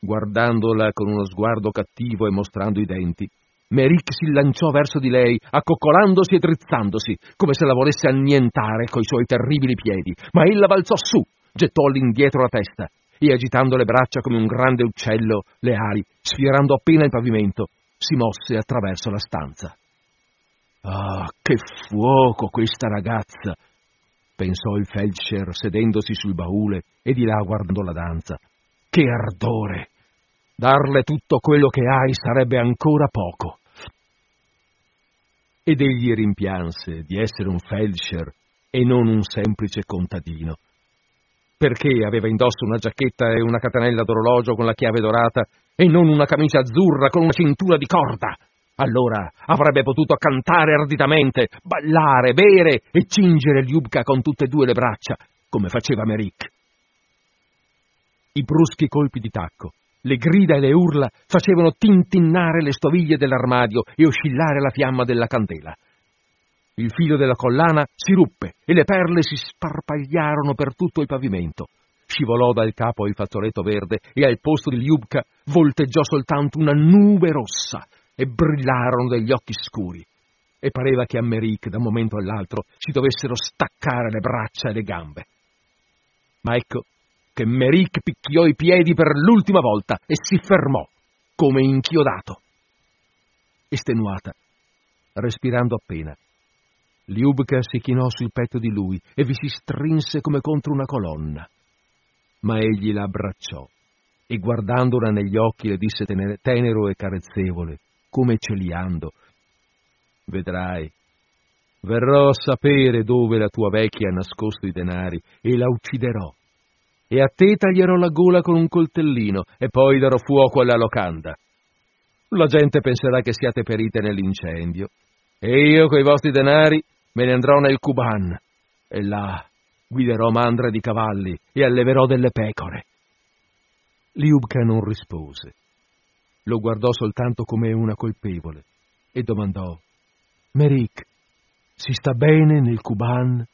Guardandola con uno sguardo cattivo e mostrando i denti, Merrick si lanciò verso di lei, accoccolandosi e drizzandosi, come se la volesse annientare coi suoi terribili piedi, ma ella balzò su, gettò all'indietro la testa e, agitando le braccia come un grande uccello, le ali, sfiorando appena il pavimento, si mosse attraverso la stanza. «Ah, che fuoco questa ragazza!» pensò il Feldscher, sedendosi sul baule e di là guardando la danza. «Che ardore! Darle tutto quello che hai sarebbe ancora poco!» Ed egli rimpianse di essere un Feldscher e non un semplice contadino, perché aveva indosso una giacchetta e una catenella d'orologio con la chiave dorata e non una camicia azzurra con una cintura di corda. Allora avrebbe potuto cantare arditamente, ballare, bere e cingere Ljubka con tutte e due le braccia, come faceva Merrick. I bruschi colpi di tacco, le grida e le urla facevano tintinnare le stoviglie dell'armadio e oscillare la fiamma della candela. Il filo della collana si ruppe e le perle si sparpagliarono per tutto il pavimento. Scivolò dal capo il fazzoletto verde e al posto di Ljubka volteggiò soltanto una nube rossa e brillarono degli occhi scuri. E pareva che a Merrick, da un momento all'altro, si dovessero staccare le braccia e le gambe. Ma ecco che Merrick picchiò i piedi per l'ultima volta e si fermò, come inchiodato. Estenuata, respirando appena, Ljubka si chinò sul petto di lui e vi si strinse come contro una colonna. Ma egli la abbracciò e, guardandola negli occhi, le disse tenero e carezzevole, come celiando: «Vedrai, verrò a sapere dove la tua vecchia ha nascosto i denari e la ucciderò. E a te taglierò la gola con un coltellino e poi darò fuoco alla locanda. La gente penserà che siate perite nell'incendio. E io, coi vostri denari, me ne andrò nel Kuban e là guiderò mandre di cavalli e alleverò delle pecore». Ljubka non rispose. Lo guardò soltanto come una colpevole e domandò: «Merrick, si sta bene nel Kuban?»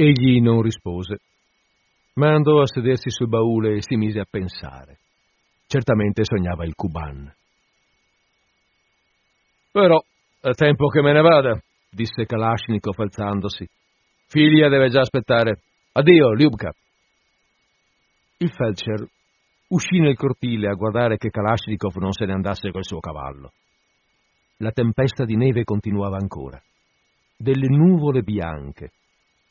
Egli non rispose, ma andò a sedersi sul baule e si mise a pensare. Certamente sognava il Kuban. «Però è tempo che me ne vada», disse Kalashnikov alzandosi. «Figlia deve già aspettare. Addio, Ljubka». Il Feldscher uscì nel cortile a guardare che Kalashnikov non se ne andasse col suo cavallo. La tempesta di neve continuava ancora. Delle nuvole bianche,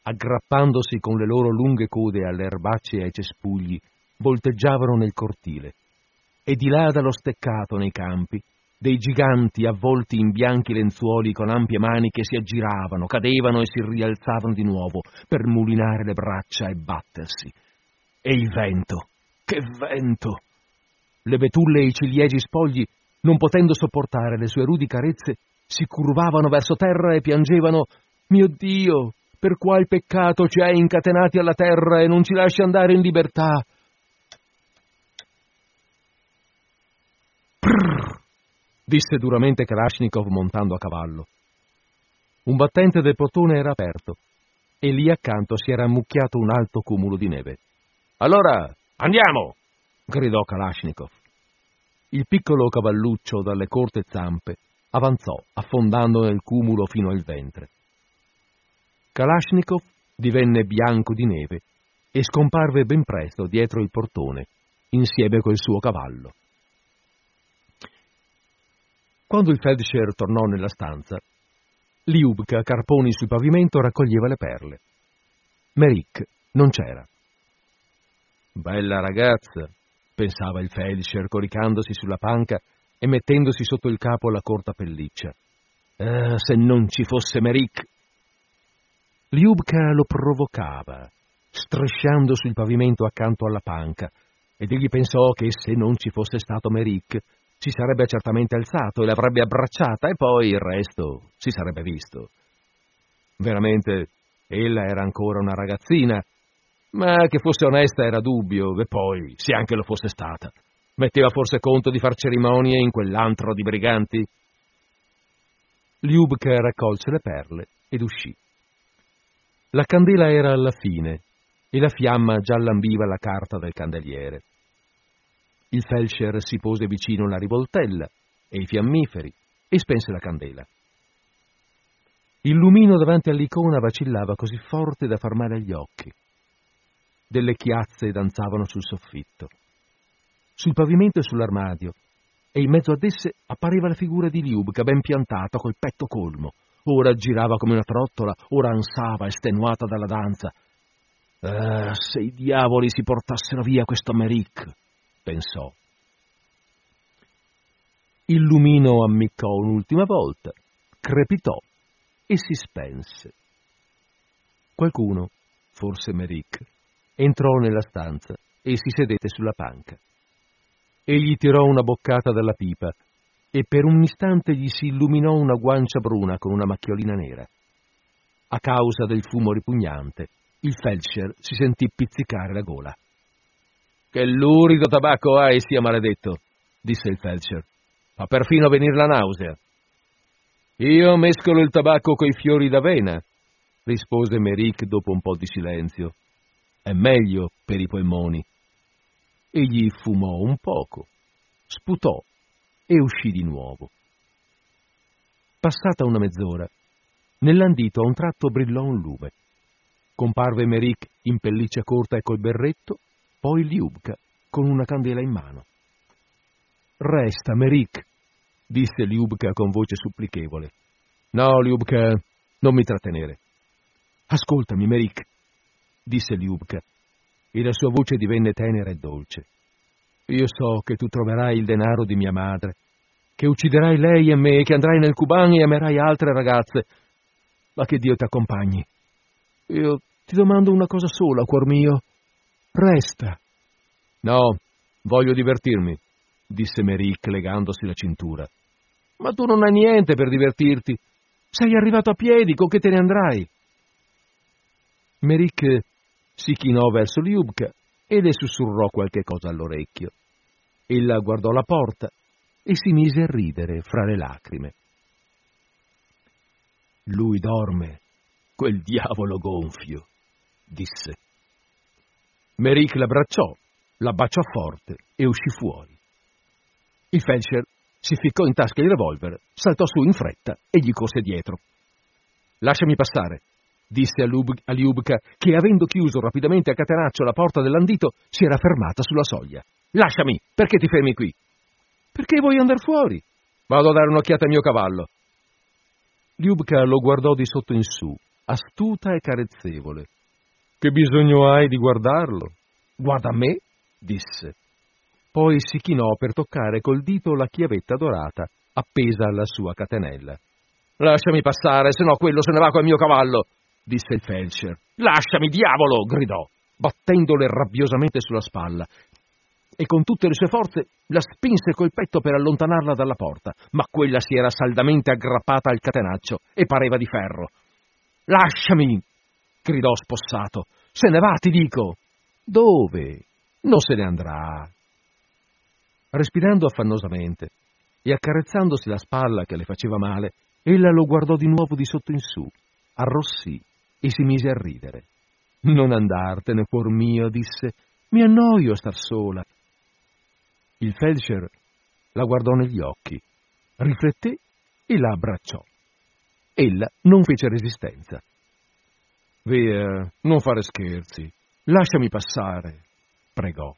aggrappandosi con le loro lunghe code alle erbacce e ai cespugli, volteggiavano nel cortile, e di là dallo steccato nei campi, dei giganti avvolti in bianchi lenzuoli con ampie maniche si aggiravano, cadevano e si rialzavano di nuovo per mulinare le braccia e battersi. E il vento! Che vento! Le betulle e i ciliegi spogli, non potendo sopportare le sue rudi carezze, si curvavano verso terra e piangevano: «Mio Dio! Per qual peccato ci hai incatenati alla terra e non ci lasci andare in libertà?» «Prrr!» disse duramente Kalashnikov montando a cavallo. Un battente del portone era aperto e lì accanto si era ammucchiato un alto cumulo di neve. «Allora, andiamo!» gridò Kalashnikov. Il piccolo cavalluccio dalle corte zampe avanzò, affondando nel cumulo fino al ventre. Kalashnikov divenne bianco di neve e scomparve ben presto dietro il portone, insieme col suo cavallo. Quando il Feldscher tornò nella stanza, Ljubka, carponi sul pavimento, raccoglieva le perle. Merrick non c'era Bella ragazza, pensava il Felice, coricandosi sulla panca e mettendosi sotto il capo la corta pelliccia. Se non ci fosse Merich! Lyubka lo provocava, strisciando sul pavimento accanto alla panca, ed egli pensò che se non ci fosse stato Merich si sarebbe certamente alzato e l'avrebbe abbracciata, e poi il resto si sarebbe visto. Veramente, ella era ancora una ragazzina, ma che fosse onesta era dubbio, e poi, se anche lo fosse stata, metteva forse conto di far cerimonie in quell'antro di briganti? Lyubka raccolse le perle ed uscì. La candela era alla fine e la fiamma già lambiva la carta del candeliere. Il Feldscher si pose vicino alla rivoltella e i fiammiferi e spense la candela. Il lumino davanti all'icona vacillava così forte da far male agli occhi. Delle chiazze danzavano sul soffitto, sul pavimento e sull'armadio, e in mezzo ad esse appariva la figura di Lyubka, ben piantata, col petto colmo. Ora girava come una trottola, ora ansava, estenuata dalla danza. Se i diavoli si portassero via questo Merich, pensò. Il lumino ammiccò un'ultima volta, crepitò e si spense. Qualcuno, forse Merich, entrò nella stanza e si sedette sulla panca. Egli tirò una boccata dalla pipa e per un istante gli si illuminò una guancia bruna con una macchiolina nera. A causa del fumo ripugnante, il Feldscher si sentì pizzicare la gola. «Che lurido tabacco hai, sia maledetto!» disse il Feldscher. «Fa perfino venir la nausea!» «Io mescolo il tabacco coi fiori d'avena», rispose Merich dopo un po' di silenzio. «È meglio per i polmoni». Egli fumò un poco, sputò e uscì di nuovo. Passata una mezz'ora, nell'andito a un tratto brillò un lume. Comparve Merich in pelliccia corta e col berretto, poi Lyubka con una candela in mano. «Resta, Merich», disse Lyubka con voce supplichevole. «No, Lyubka, non mi trattenere». «Ascoltami, Merich», disse Lyubka, e la sua voce divenne tenera e dolce. «Io so che tu troverai il denaro di mia madre, che ucciderai lei e me, che andrai nel Kuban e amerai altre ragazze, ma che Dio ti accompagni. Io ti domando una cosa sola, cuor mio. Resta!» «No, voglio divertirmi», disse Merich legandosi la cintura. «Ma tu non hai niente per divertirti. Sei arrivato a piedi, con che te ne andrai?» Merich si chinò verso Lyubka e le sussurrò qualche cosa all'orecchio. Ella guardò la porta e si mise a ridere fra le lacrime. «Lui dorme, quel diavolo gonfio», disse. Merich l'abbracciò, la baciò forte e uscì fuori. Il Feldscher si ficcò in tasca il revolver, saltò su in fretta e gli corse dietro. «Lasciami passare», disse a Lyubka, che avendo chiuso rapidamente a catenaccio la porta dell'andito si era fermata sulla soglia. «Lasciami, perché ti fermi qui?» «Perché vuoi andare fuori?» «Vado a dare un'occhiata al mio cavallo». Lyubka lo guardò di sotto in su, astuta e carezzevole. «Che bisogno hai di guardarlo?» «Guarda me», disse. Poi si chinò per toccare col dito la chiavetta dorata appesa alla sua catenella. «Lasciami passare, se no quello se ne va col mio cavallo», disse il Feldscher. «Lasciami, diavolo!» gridò, battendole rabbiosamente sulla spalla, e con tutte le sue forze la spinse col petto per allontanarla dalla porta, ma quella si era saldamente aggrappata al catenaccio e pareva di ferro. «Lasciami!» gridò spossato. «Se ne va, ti dico!» «Dove? Non se ne andrà!» Respirando affannosamente e accarezzandosi la spalla che le faceva male, ella lo guardò di nuovo di sotto in su, arrossì e si mise a ridere. «Non andartene, cuor mio», disse, «mi annoio a star sola». Il Feldscher la guardò negli occhi, rifletté e la abbracciò. Ella non fece resistenza. «Via, non fare scherzi, lasciami passare», pregò.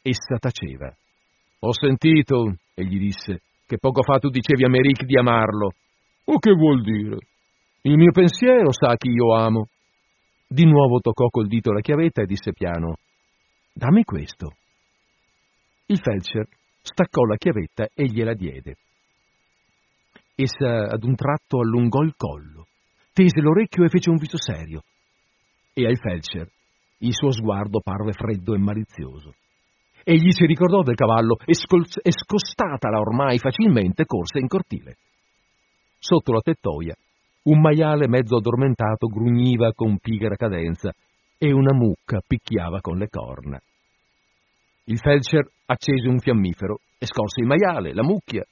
Essa taceva. «Ho sentito», egli disse, «che poco fa tu dicevi a Merich di amarlo». «O che vuol dire? Il mio pensiero sa chi io amo». Di nuovo toccò col dito la chiavetta e disse piano: Dammi questo. Il feldscher staccò la chiavetta e gliela diede. Essa ad un tratto allungò il collo, tese l'orecchio e fece un viso serio. E al feldscher il suo sguardo parve freddo e malizioso. Egli si ricordò del cavallo e scostatala ormai facilmente corse in cortile. Sotto la tettoia un maiale mezzo addormentato grugniva con pigra cadenza e una mucca picchiava con le corna. Il feldscher accese un fiammifero e scorse il maiale, la mucchia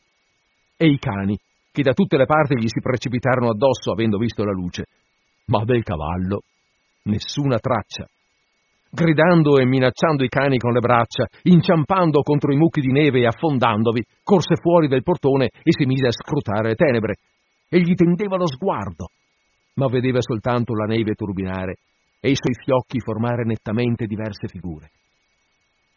e i cani, che da tutte le parti gli si precipitarono addosso avendo visto la luce, ma del cavallo nessuna traccia. Gridando e minacciando i cani con le braccia, inciampando contro i mucchi di neve e affondandovi, corse fuori del portone e si mise a scrutare le tenebre. Egli tendeva lo sguardo, ma vedeva soltanto la neve turbinare e i suoi fiocchi formare nettamente diverse figure.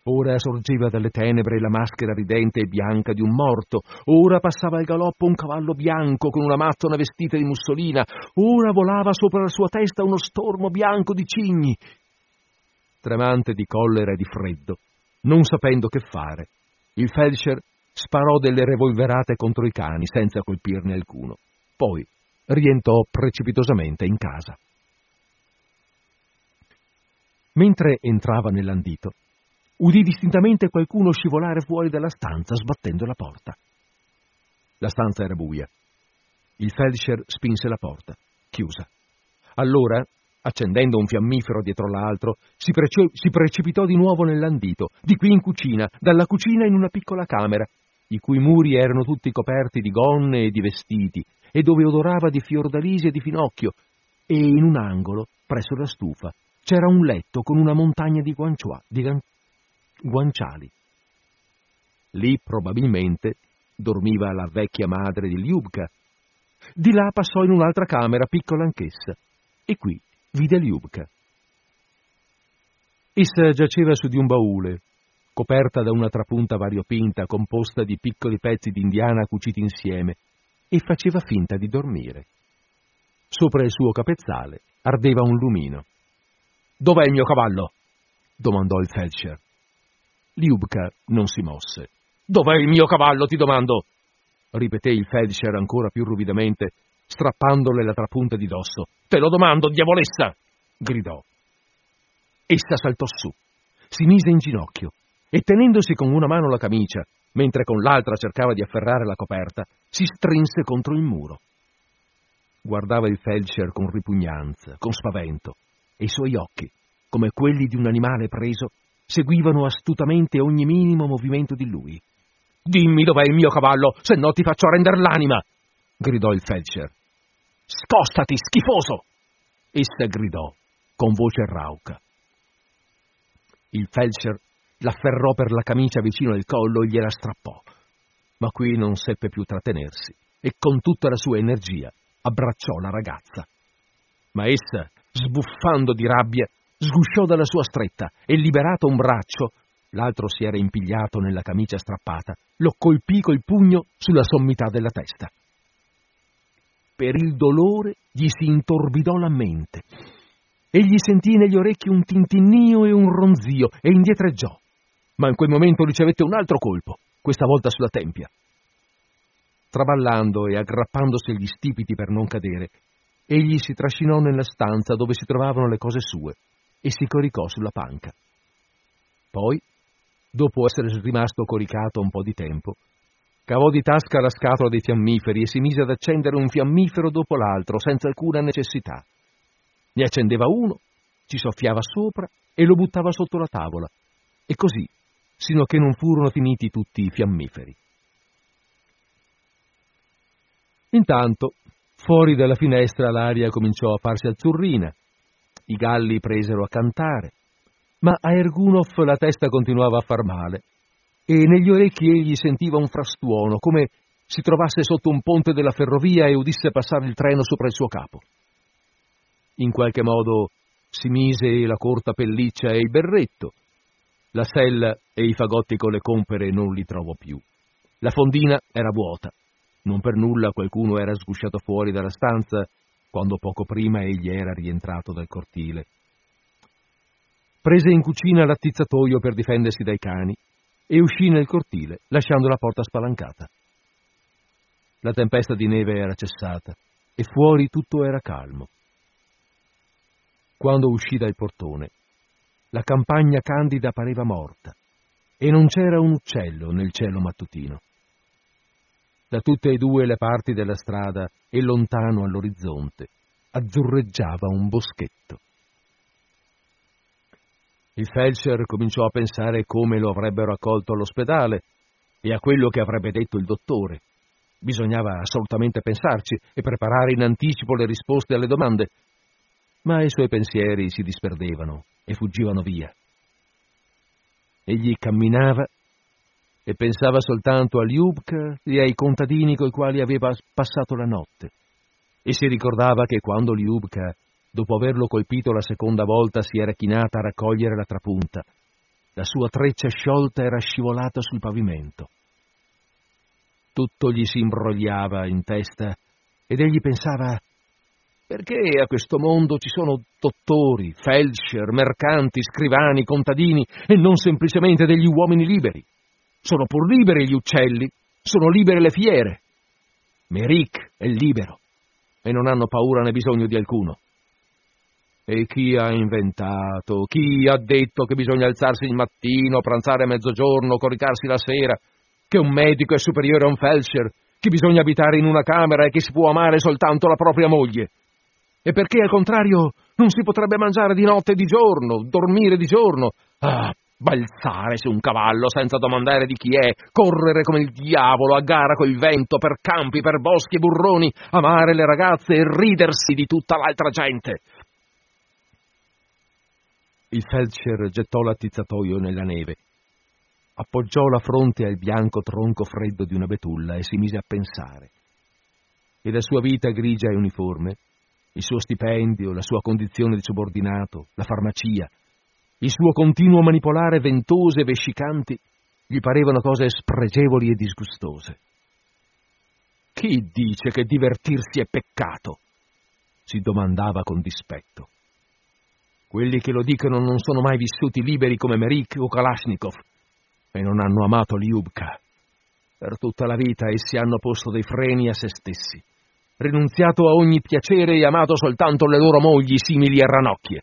Ora sorgeva dalle tenebre la maschera ridente e bianca di un morto, ora passava al galoppo un cavallo bianco con una mattona vestita di mussolina, ora volava sopra la sua testa uno stormo bianco di cigni. Tremante di collera e di freddo, non sapendo che fare, il feldscher sparò delle revolverate contro i cani senza colpirne alcuno. Poi rientrò precipitosamente in casa. Mentre entrava nell'andito, udì distintamente qualcuno scivolare fuori dalla stanza sbattendo la porta. La stanza era buia. Il feldscher spinse la porta, chiusa. Allora, accendendo un fiammifero dietro l'altro, si precipitò di nuovo nell'andito, di qui in cucina, dalla cucina in una piccola camera, i cui muri erano tutti coperti di gonne e di vestiti, e dove odorava di fiordalisi e di finocchio, e in un angolo, presso la stufa, c'era un letto con una montagna di guanciali. Lì probabilmente dormiva la vecchia madre di Lyubka. Di là passò in un'altra camera, piccola anch'essa, e qui vide Lyubka. Essa giaceva su di un baule, coperta da una trapunta variopinta composta di piccoli pezzi di indiana cuciti insieme, e faceva finta di dormire. Sopra il suo capezzale ardeva un lumino. «Dov'è il mio cavallo?» domandò il feldscher. Lyubka non si mosse. «Dov'è il mio cavallo, ti domando?» ripeté il feldscher ancora più ruvidamente, strappandole la trapunta di dosso. «Te lo domando, diavolessa!» gridò. Essa saltò su, si mise in ginocchio e, tenendosi con una mano la camicia, mentre con l'altra cercava di afferrare la coperta, si strinse contro il muro. Guardava il feldscher con ripugnanza, con spavento, e i suoi occhi, come quelli di un animale preso, seguivano astutamente ogni minimo movimento di lui. «Dimmi dov'è il mio cavallo, se no ti faccio rendere l'anima!» gridò il feldscher. «Scostati, schifoso!» essa gridò con voce rauca. Il feldscher l'afferrò per la camicia vicino al collo e gliela strappò, ma qui non seppe più trattenersi e con tutta la sua energia abbracciò la ragazza. Ma essa, sbuffando di rabbia, sgusciò dalla sua stretta e, liberato un braccio, l'altro si era impigliato nella camicia strappata, lo colpì col pugno sulla sommità della testa. Per il dolore gli si intorbidò la mente. Egli sentì negli orecchi un tintinnio e un ronzio e indietreggiò, ma in quel momento ricevette un altro colpo, questa volta sulla tempia. Traballando e aggrappandosi agli stipiti per non cadere, egli si trascinò nella stanza dove si trovavano le cose sue e si coricò sulla panca. Poi, dopo essere rimasto coricato un po' di tempo, cavò di tasca la scatola dei fiammiferi e si mise ad accendere un fiammifero dopo l'altro, senza alcuna necessità. Ne accendeva uno, ci soffiava sopra e lo buttava sotto la tavola, e così, sino a che non furono finiti tutti i fiammiferi. Intanto, fuori dalla finestra l'aria cominciò a farsi azzurrina, i galli presero a cantare, ma a Ergunov la testa continuava a far male, e negli orecchi egli sentiva un frastuono, come si trovasse sotto un ponte della ferrovia e udisse passare il treno sopra il suo capo. In qualche modo si mise la corta pelliccia e il berretto. La sella e i fagotti con le compere non li trovò più. La fondina era vuota. Non per nulla qualcuno era sgusciato fuori dalla stanza, quando poco prima egli era rientrato dal cortile. prese in cucina l'attizzatoio per difendersi dai cani e uscì nel cortile lasciando la porta spalancata. La tempesta di neve era cessata e fuori tutto era calmo. Quando uscì dal portone, la campagna candida pareva morta e non c'era un uccello nel cielo mattutino. Da tutte e due le parti della strada e lontano all'orizzonte azzurreggiava un boschetto. Il Felcher cominciò a pensare come lo avrebbero accolto all'ospedale e a quello che avrebbe detto il dottore. Bisognava assolutamente pensarci e preparare in anticipo le risposte alle domande, ma i suoi pensieri si disperdevano e fuggivano via. Egli camminava e pensava soltanto a Lyubka e ai contadini coi quali aveva passato la notte, e si ricordava che quando Lyubka, dopo averlo colpito la seconda volta, si era chinata a raccogliere la trapunta, la sua treccia sciolta era scivolata sul pavimento. Tutto gli si imbrogliava in testa ed egli pensava: perché a questo mondo ci sono dottori, feldsher, mercanti, scrivani, contadini e non semplicemente degli uomini liberi? Sono pur liberi gli uccelli, sono libere le fiere. Merik è libero e non hanno paura né bisogno di alcuno. E chi ha inventato, chi ha detto che bisogna alzarsi il mattino, pranzare a mezzogiorno, coricarsi la sera, che un medico è superiore a un feldsher, che bisogna abitare in una camera e che si può amare soltanto la propria moglie? E perché, al contrario, non si potrebbe mangiare di notte e di giorno, dormire di giorno, balzare su un cavallo senza domandare di chi è, correre come il diavolo a gara col vento per campi, per boschi e burroni, amare le ragazze e ridersi di tutta l'altra gente? Il feldsher gettò l'attizzatoio nella neve, appoggiò la fronte al bianco tronco freddo di una betulla e si mise a pensare. E la sua vita grigia e uniforme, il suo stipendio, la sua condizione di subordinato, la farmacia, il suo continuo manipolare ventose e vescicanti, gli parevano cose spregevoli e disgustose. Chi dice che divertirsi è peccato? Si domandava con dispetto. Quelli che lo dicono non sono mai vissuti liberi come Merik o Kalashnikov, e non hanno amato Lyubka. Per tutta la vita essi hanno posto dei freni a se stessi, rinunziato a ogni piacere e amato soltanto le loro mogli simili a ranocchie.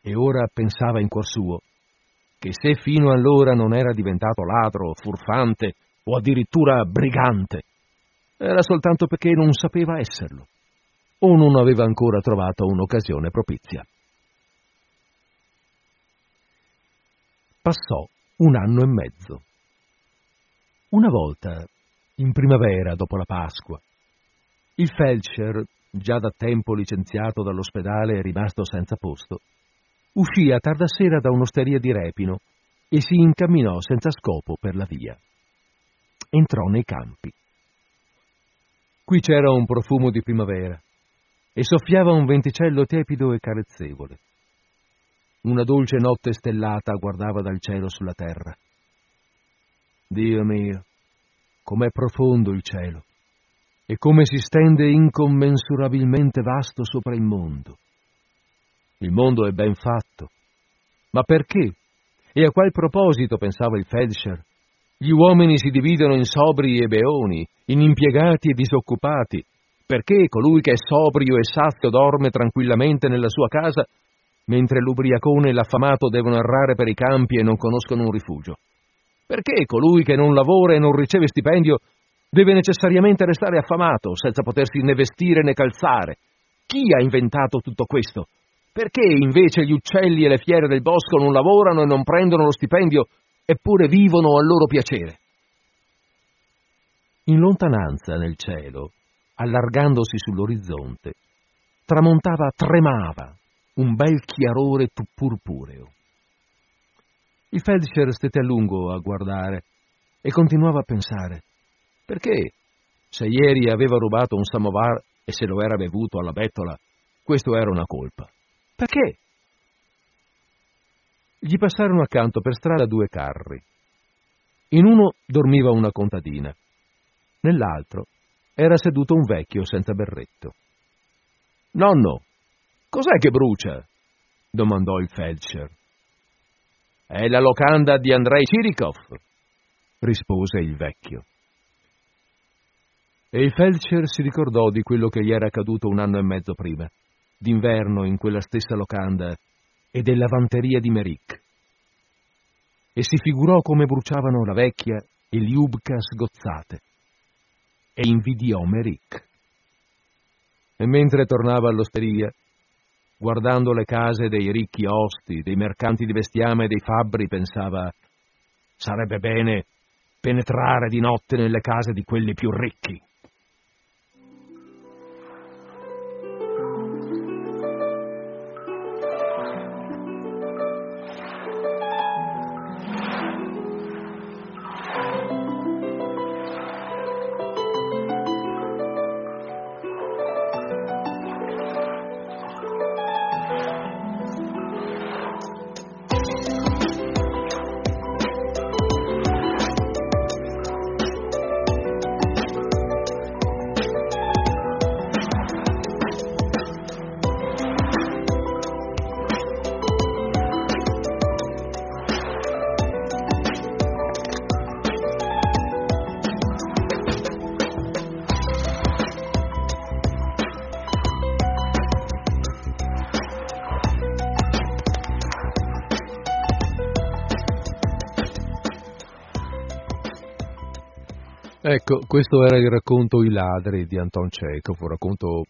E ora pensava in cuor suo che se fino allora non era diventato ladro, furfante o addirittura brigante, era soltanto perché non sapeva esserlo o non aveva ancora trovato un'occasione propizia. Passò 1 anno e mezzo. Una volta, in primavera, dopo la Pasqua, il feldsher, già da tempo licenziato dall'ospedale e rimasto senza posto, uscì a tarda sera da un'osteria di Repino e si incamminò senza scopo per la via. Entrò nei campi. Qui c'era un profumo di primavera e soffiava un venticello tepido e carezzevole. Una dolce notte stellata guardava dal cielo sulla terra. Dio mio, com'è profondo il cielo e come si stende incommensurabilmente vasto sopra il mondo. Il mondo è ben fatto, ma perché e a qual proposito, pensava il feldsher, gli uomini si dividono in sobri e beoni, in impiegati e disoccupati? Perché colui che è sobrio e sazio dorme tranquillamente nella sua casa, mentre l'ubriacone e l'affamato devono errare per i campi e non conoscono un rifugio? Perché colui che non lavora e non riceve stipendio deve necessariamente restare affamato, senza potersi né vestire né calzare? Chi ha inventato tutto questo? Perché invece gli uccelli e le fiere del bosco non lavorano e non prendono lo stipendio, eppure vivono al loro piacere? In lontananza nel cielo, allargandosi sull'orizzonte, tramontava, tremava, un bel chiarore purpureo. Il feldsher stette a lungo a guardare e continuava a pensare: perché, se ieri aveva rubato un samovar e se lo era bevuto alla bettola, questo era una colpa? Perché? Gli passarono accanto per strada 2 carri. In uno dormiva una contadina, nell'altro era seduto un vecchio senza berretto. «Nonno, cos'è che brucia?» domandò il feldscher. È la locanda di Andrei Chirikov, rispose il vecchio. E il feldscher si ricordò di quello che gli era accaduto 1 anno e mezzo prima, d'inverno in quella stessa locanda e della vanteria di Merich. E si figurò come bruciavano la vecchia e liubka sgozzate, e invidiò Merich. E mentre tornava all'osteria, guardando le case dei ricchi osti, dei mercanti di bestiame e dei fabbri, pensava: sarebbe bene penetrare di notte nelle case di quelli più ricchi. Ecco, questo era il racconto I ladri di Anton Chekhov, un racconto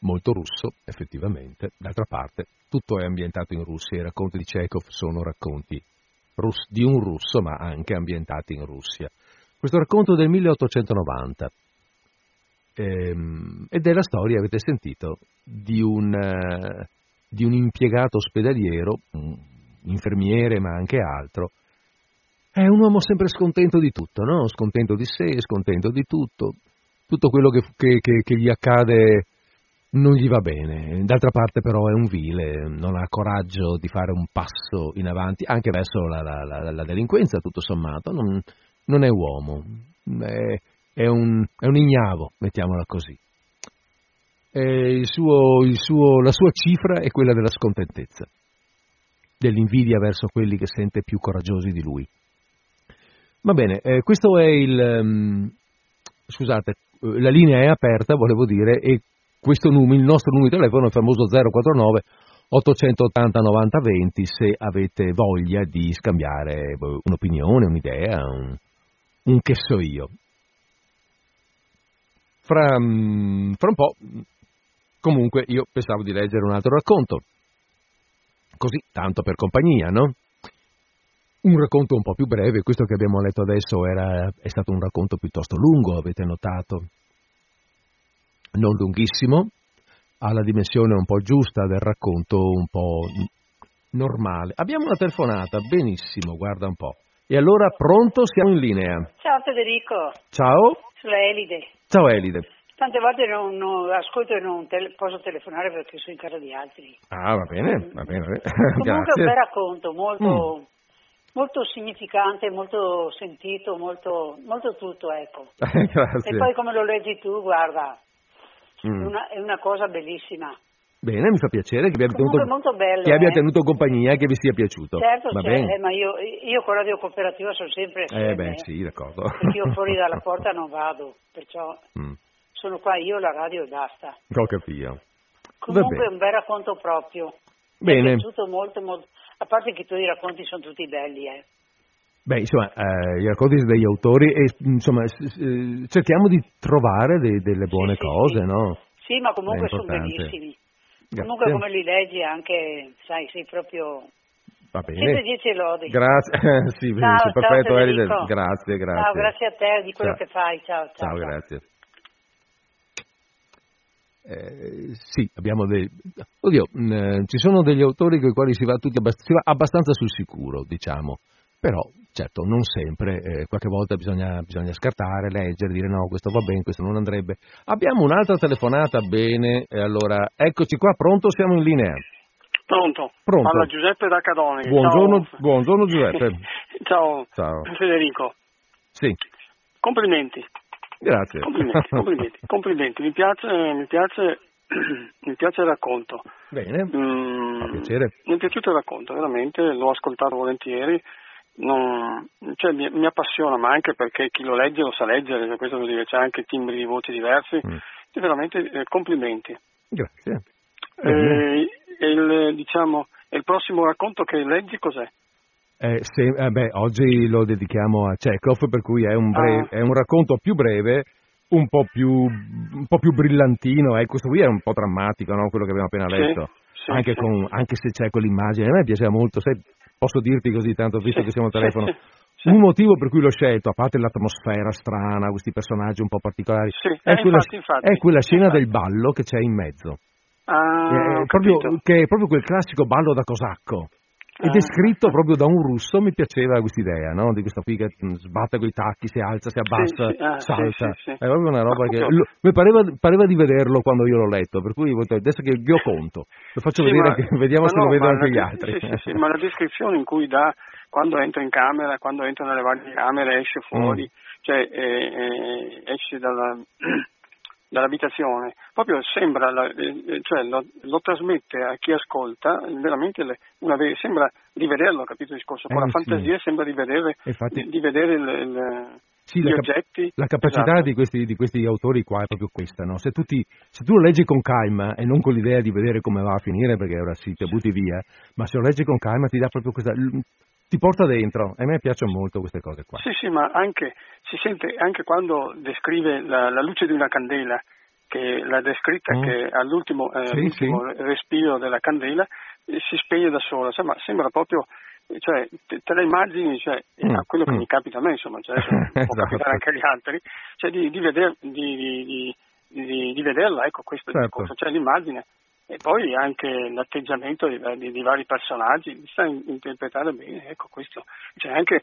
molto russo, effettivamente. D'altra parte, tutto è ambientato in Russia, i racconti di Chekhov sono racconti di un russo, ma anche ambientati in Russia. Questo racconto è del 1890 ed è la storia, avete sentito, di un impiegato ospedaliero, un infermiere ma anche altro. È un uomo sempre scontento di tutto, no? Scontento di sé, scontento di tutto. Tutto quello che gli accade non gli va bene. D'altra parte però è un vile, non ha coraggio di fare un passo in avanti, anche verso la delinquenza, tutto sommato. Non è uomo, è un ignavo, mettiamola così. La sua cifra è quella della scontentezza, dell'invidia verso quelli che sente più coraggiosi di lui. Va bene, questo è il... scusate, la linea è aperta, volevo dire, e questo numero, il nostro numero di telefono è il famoso 049 880 90 20, se avete voglia di scambiare un'opinione, un'idea, un che so io. Fra un po', comunque, io pensavo di leggere un altro racconto, così, tanto per compagnia, no? Un racconto un po' più breve, questo che abbiamo letto adesso è stato un racconto piuttosto lungo, avete notato? Non lunghissimo, ha la dimensione un po' giusta del racconto un po' normale. Abbiamo una telefonata, benissimo, guarda un po'. E allora, pronto, siamo in linea. Ciao Federico. Ciao. Sono Elide. Ciao Elide. Tante volte non ascolto e non posso telefonare perché sono in casa di altri. Ah, va bene, va bene. Va bene. Comunque è un bel racconto, molto... molto significante, molto sentito, molto tutto, ecco. E poi come lo leggi tu, guarda, è una cosa bellissima. Bene, mi fa piacere che vi abbia tenuto compagnia e che vi sia piaciuto. Certo, ma io con Radio Cooperativa sono sempre assieme, sì, d'accordo. Perché io fuori dalla porta non vado, perciò sono qua io, la radio e basta. Ho capito. Comunque è un bel racconto proprio. Bene. Mi è piaciuto molto. A parte che i tuoi racconti sono tutti belli, Beh, insomma, i racconti degli autori, e insomma, cerchiamo di trovare delle buone cose, sì. No? Sì, ma comunque sono bellissimi. Grazie. Comunque come li leggi anche, sai, sei proprio... Va bene. 110 lodi. Grazie, sì, ciao, perfetto, Elide. Grazie. Ciao, grazie a te di quello che fai, ciao. Grazie. Sì, abbiamo dei... Oddio, ci sono degli autori con i quali si va tutti abbastanza sul sicuro, diciamo, però certo non sempre, qualche volta bisogna scartare, leggere, dire no, questo va bene, questo non andrebbe. Abbiamo un'altra telefonata, bene, allora eccoci qua, pronto, siamo in linea. Pronto. Parla Giuseppe da Cadone. Buongiorno Giuseppe. Ciao Federico. Sì. Complimenti. Grazie. Complimenti. Mi piace Mi piace il racconto. Bene, fa piacere. Mi è piaciuto il racconto, veramente, l'ho ascoltato volentieri. Mi appassiona, ma anche perché chi lo legge lo sa leggere, per questo vuol dire che c'è anche timbri di voci diversi. E veramente complimenti. Grazie. Il prossimo racconto che leggi cos'è? Oggi lo dedichiamo a Chekhov, per cui è un racconto più breve, un po' più brillantino. Questo qui è un po' drammatico, no? Quello che abbiamo appena letto, sì. Anche se c'è quell'immagine, a me piaceva molto, posso dirti così, tanto visto che siamo al telefono, un motivo per cui l'ho scelto, a parte l'atmosfera strana, questi personaggi un po' particolari, è quella scena del ballo che c'è in mezzo, che è proprio quel classico ballo da cosacco. Ed è scritto proprio da un russo, mi piaceva questa idea, no? Di questa qui che sbatte coi tacchi, si alza, si abbassa, salta. È proprio una roba che mi pareva di vederlo quando io l'ho letto, per cui adesso che io conto, lo faccio vedere, vediamo se lo vedono anche gli altri. Sì, ma la descrizione in cui dà quando entra in camera, quando entra nelle varie camere, esce fuori, esce dall'abitazione, proprio sembra, lo trasmette a chi ascolta, veramente sembra di vederlo, capito il discorso? Con la fantasia sembra di vedere, infatti, di vedere gli oggetti. La capacità di questi autori qua è proprio questa, no? Se tu lo leggi con calma e non con l'idea di vedere come va a finire, perché ora ti butti via, ma se lo leggi con calma ti dà proprio questa... ti porta dentro, e a me piacciono molto queste cose qua. Sì, ma anche si sente anche quando descrive la luce di una candela, che l'ha descritta che all'ultimo respiro della candela si spegne da sola, ma sembra proprio, te la immagini, quello che mi capita a me, insomma, può capitare anche agli altri, di vederla, ecco, questo discorso, l'immagine. E poi anche l'atteggiamento di vari personaggi li sa interpretare bene, ecco questo. Anche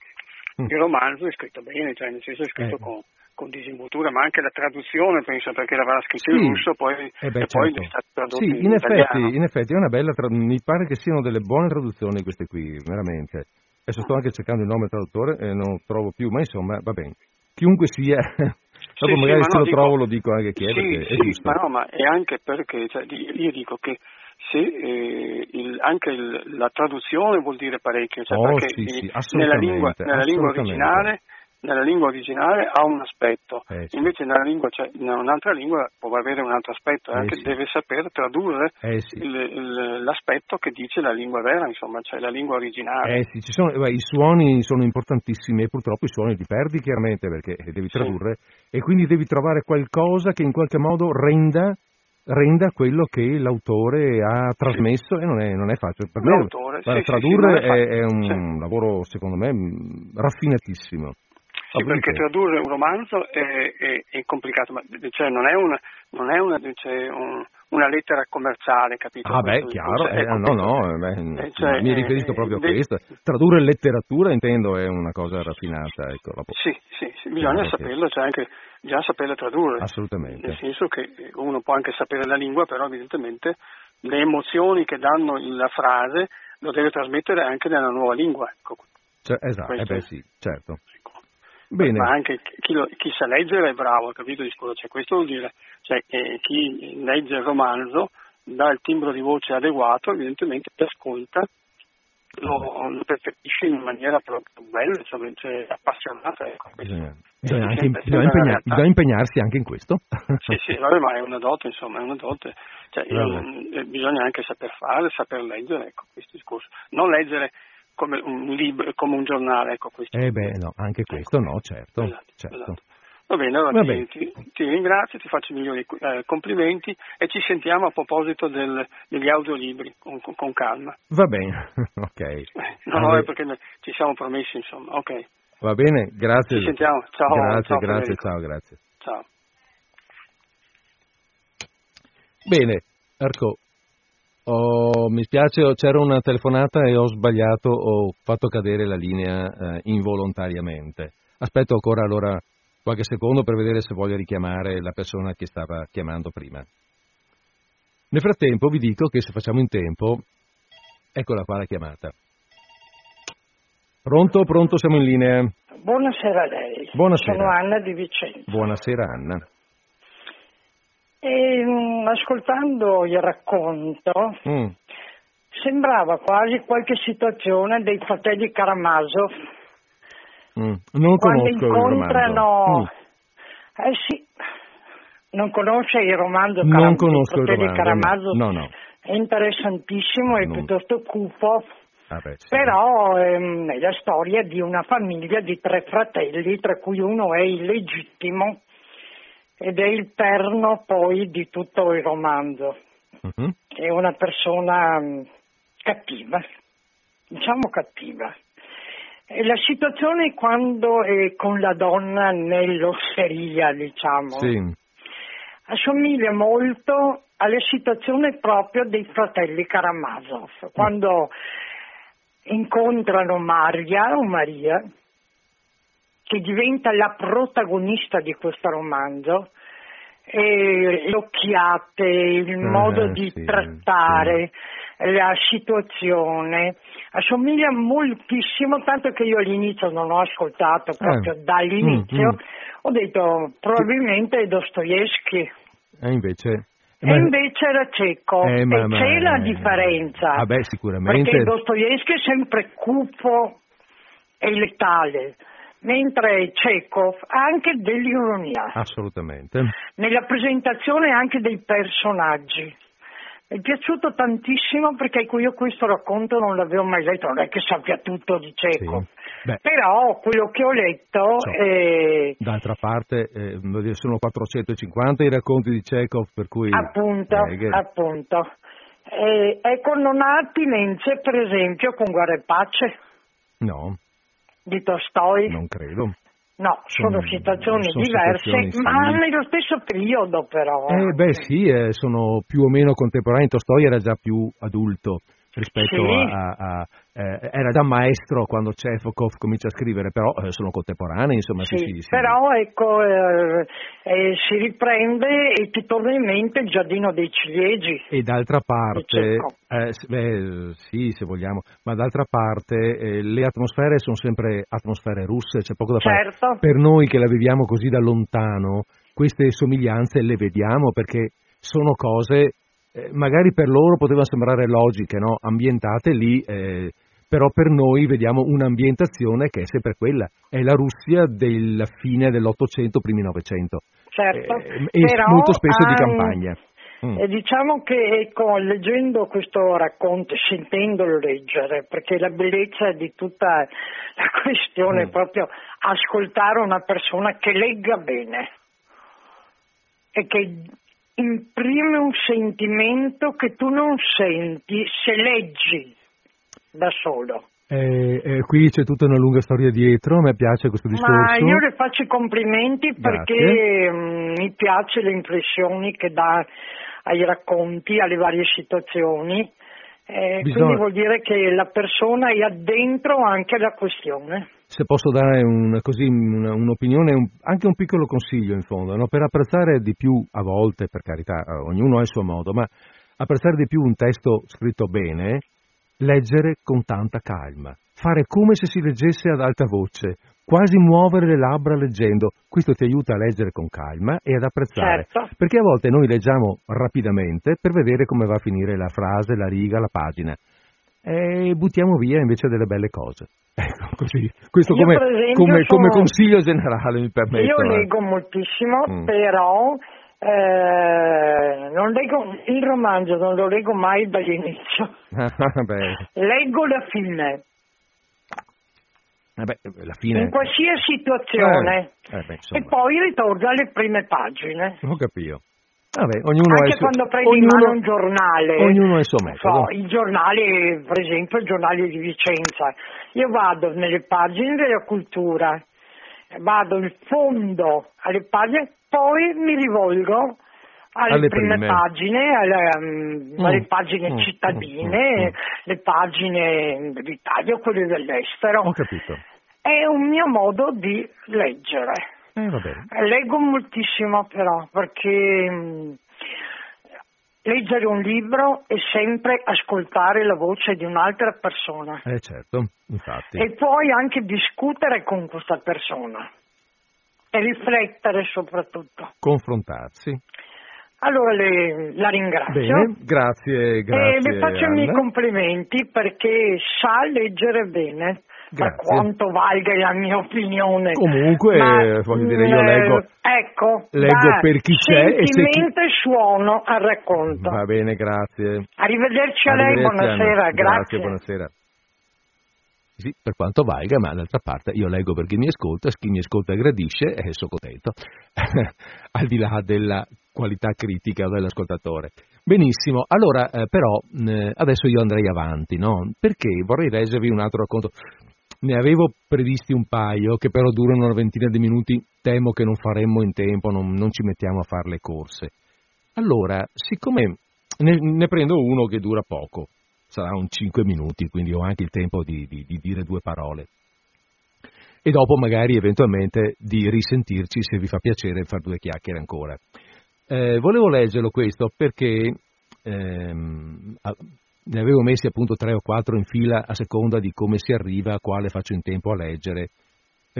il romanzo è scritto bene, nel senso è scritto con disinvoltura, ma anche la traduzione, penso, perché l'avrà scritto in russo poi è stato tradotto in italiano. In effetti è una bella traduzione, mi pare che siano delle buone traduzioni queste qui, veramente. Adesso sto anche cercando il nome del traduttore e non lo trovo più, ma insomma va bene. Chiunque sia... dopo magari trovo lo dico anche chi è, perché è giusto. Ma è anche perché io dico che se la traduzione vuol dire parecchio, perché nella lingua originale ha un aspetto, invece nella lingua, un'altra lingua può avere un altro aspetto, deve saper tradurre l'aspetto che dice la lingua vera, insomma, la lingua originale. I suoni sono importantissimi, e purtroppo i suoni li perdi chiaramente perché devi tradurre, e quindi devi trovare qualcosa che in qualche modo renda quello che l'autore ha trasmesso, e non è facile. Per me tradurre è un lavoro, secondo me, raffinatissimo. Sì, perché tradurre un romanzo è complicato, ma non è una lettera commerciale, capito? Chiaro, mi riferisco proprio a questo. Tradurre letteratura, intendo, è una cosa raffinata, ecco. Bisogna saperlo, anche bisogna saperla tradurre. Assolutamente. Nel senso che uno può anche sapere la lingua, però evidentemente le emozioni che danno la frase lo deve trasmettere anche nella nuova lingua, ecco. Certo. Bene. Ma anche chi sa leggere è bravo, capito? Questo vuol dire chi legge il romanzo dà il timbro di voce adeguato, evidentemente ti ascolta, lo percepisce in maniera proprio bella, appassionata. Ecco. Bisogna impegnarsi anche in questo. Ma è una dote, insomma, è una dote. Bisogna anche saper fare, saper leggere, ecco, questo discorso. Non leggere come un libro, come un giornale, ecco questo. Anche questo no, certo. Esatto. Va bene, allora ti ringrazio, ti faccio i migliori complimenti e ci sentiamo a proposito degli audiolibri con calma. Va bene, ok. Perché ci siamo promessi, insomma, ok. Va bene, grazie. Ci sentiamo, ciao. Grazie, ciao. Ciao. Bene, Arco. Mi spiace, c'era una telefonata e ho sbagliato, ho fatto cadere la linea involontariamente. Aspetto ancora allora qualche secondo per vedere se voglio richiamare la persona che stava chiamando prima. Nel frattempo vi dico che se facciamo in tempo, eccola qua la chiamata. Pronto, siamo in linea. Buonasera a lei. Buonasera. Sono Anna di Vicenza. Buonasera Anna. E ascoltando il racconto sembrava quasi qualche situazione dei fratelli Karamazov. Non quando incontrano sì, non conosce il romanzo Fratelli Karamazov? No. È interessantissimo e piuttosto cupo. Sì. Però è la storia di una famiglia di 3 fratelli, tra cui uno è illegittimo ed è il perno poi di tutto il romanzo. È una persona cattiva, diciamo cattiva. E la situazione è quando è con la donna nell'osteria, diciamo. Sì. Assomiglia molto alla situazione proprio dei fratelli Karamazov, quando incontrano Maria, che diventa la protagonista di questo romanzo, e le occhiate, il modo di trattare, la situazione, assomiglia moltissimo, tanto che io all'inizio non ho ascoltato, proprio dall'inizio, ho detto probabilmente è Dostoevskij. E invece era Chekhov, c'è la differenza, sicuramente, perché Dostoevskij è sempre cupo e letale, mentre Chekhov ha anche dell'ironia. Assolutamente. Nella presentazione anche dei personaggi. Mi è piaciuto tantissimo perché io questo racconto non l'avevo mai letto, non è che sappia tutto di Chekhov, però quello che ho letto è... D'altra parte sono 450 i racconti di Chekhov, per cui... Appunto. Ecco, non ha attinenze per esempio con Guerra e Pace? No. Di Tolstoj? Non credo. No, sono situazioni diverse, ma nello stesso periodo però. Sono più o meno contemporanei. Tolstoj era già più adulto rispetto era già maestro quando Chekhov comincia a scrivere, però sono contemporanei, insomma. Sì. Però ecco, si riprende e ti torna in mente il Giardino dei Ciliegi. E d'altra parte, se vogliamo, ma d'altra parte le atmosfere sono sempre atmosfere russe, c'è poco da fare. Certo. Per noi che la viviamo così da lontano, queste somiglianze le vediamo perché sono cose... magari per loro poteva sembrare logiche, no? Ambientate lì, però per noi vediamo un'ambientazione che è sempre quella, è la Russia della fine dell'Ottocento, primi Novecento, e molto spesso di campagna. Diciamo che leggendo questo racconto, sentendolo leggere, perché la bellezza di tutta la questione è proprio ascoltare una persona che legga bene e che imprime un sentimento che tu non senti se leggi da solo. Qui c'è tutta una lunga storia dietro, a me piace questo discorso. Ma io le faccio i complimenti perché mi piace le impressioni che dà ai racconti, alle varie situazioni, quindi vuol dire che la persona è addentro anche alla questione. Se posso dare un'opinione, anche un piccolo consiglio in fondo, no? Per apprezzare di più, a volte, per carità, ognuno ha il suo modo, ma apprezzare di più un testo scritto bene, leggere con tanta calma, fare come se si leggesse ad alta voce, quasi muovere le labbra leggendo, questo ti aiuta a leggere con calma e ad apprezzare, perché a volte noi leggiamo rapidamente per vedere come va a finire la frase, la riga, la pagina, e buttiamo via invece delle belle cose. Ecco, così. Questo come consiglio generale, mi permetto. Io leggo moltissimo, però non leggo il romanzo, non lo leggo mai dall'inizio. Leggo la fine. La fine. In qualsiasi situazione. E poi ritorno alle prime pagine. Ho capito. Ognuno anche quando prendi in mano un giornale, ognuno ha il suo metodo. Il giornale, per esempio il giornale di Vicenza, io vado nelle pagine della cultura, vado in fondo alle pagine, poi mi rivolgo alle prime pagine, alle pagine cittadine, le pagine d'Italia, quelle dell'estero. Ho capito. È un mio modo di leggere. Leggo moltissimo però, perché leggere un libro è sempre ascoltare la voce di un'altra persona. Certo, infatti. E puoi anche discutere con questa persona e riflettere soprattutto. Confrontarsi. Allora la ringrazio. Bene, grazie. E le faccio i miei complimenti perché sa leggere bene. Per quanto valga la mia opinione. Comunque, voglio dire, io leggo. Ecco, leggo per chi c'è e suono al racconto. Va bene, grazie. Arrivederci a lei, buonasera. Anna. Grazie, buonasera. Sì, per quanto valga, ma d'altra parte io leggo per chi mi ascolta gradisce e sono contento, al di là della qualità critica dell'ascoltatore. Benissimo, allora però adesso io andrei avanti, no? Perché vorrei leggervi un altro racconto. Ne avevo previsti un paio che però durano una ventina di minuti, temo che non faremmo in tempo, non ci mettiamo a fare le corse. Allora, siccome ne prendo uno che dura poco, sarà un 5 minuti, quindi ho anche il tempo di dire due parole. E dopo magari eventualmente di risentirci, se vi fa piacere, far due chiacchiere ancora. Volevo leggerlo questo perché ne avevo messi appunto 3 o 4 in fila a seconda di come si arriva, a quale faccio in tempo a leggere.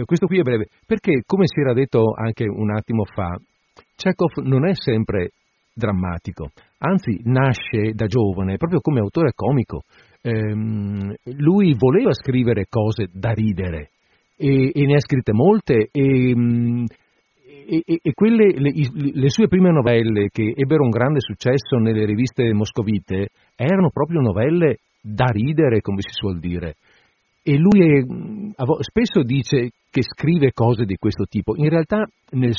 Questo qui è breve, perché come si era detto anche un attimo fa, Chekhov non è sempre drammatico, anzi nasce da giovane proprio come autore comico. Lui voleva scrivere cose da ridere e ne ha scritte molte e quelle le sue prime novelle che ebbero un grande successo nelle riviste moscovite erano proprio novelle da ridere, come si suol dire, e lui spesso dice che scrive cose di questo tipo. In realtà nella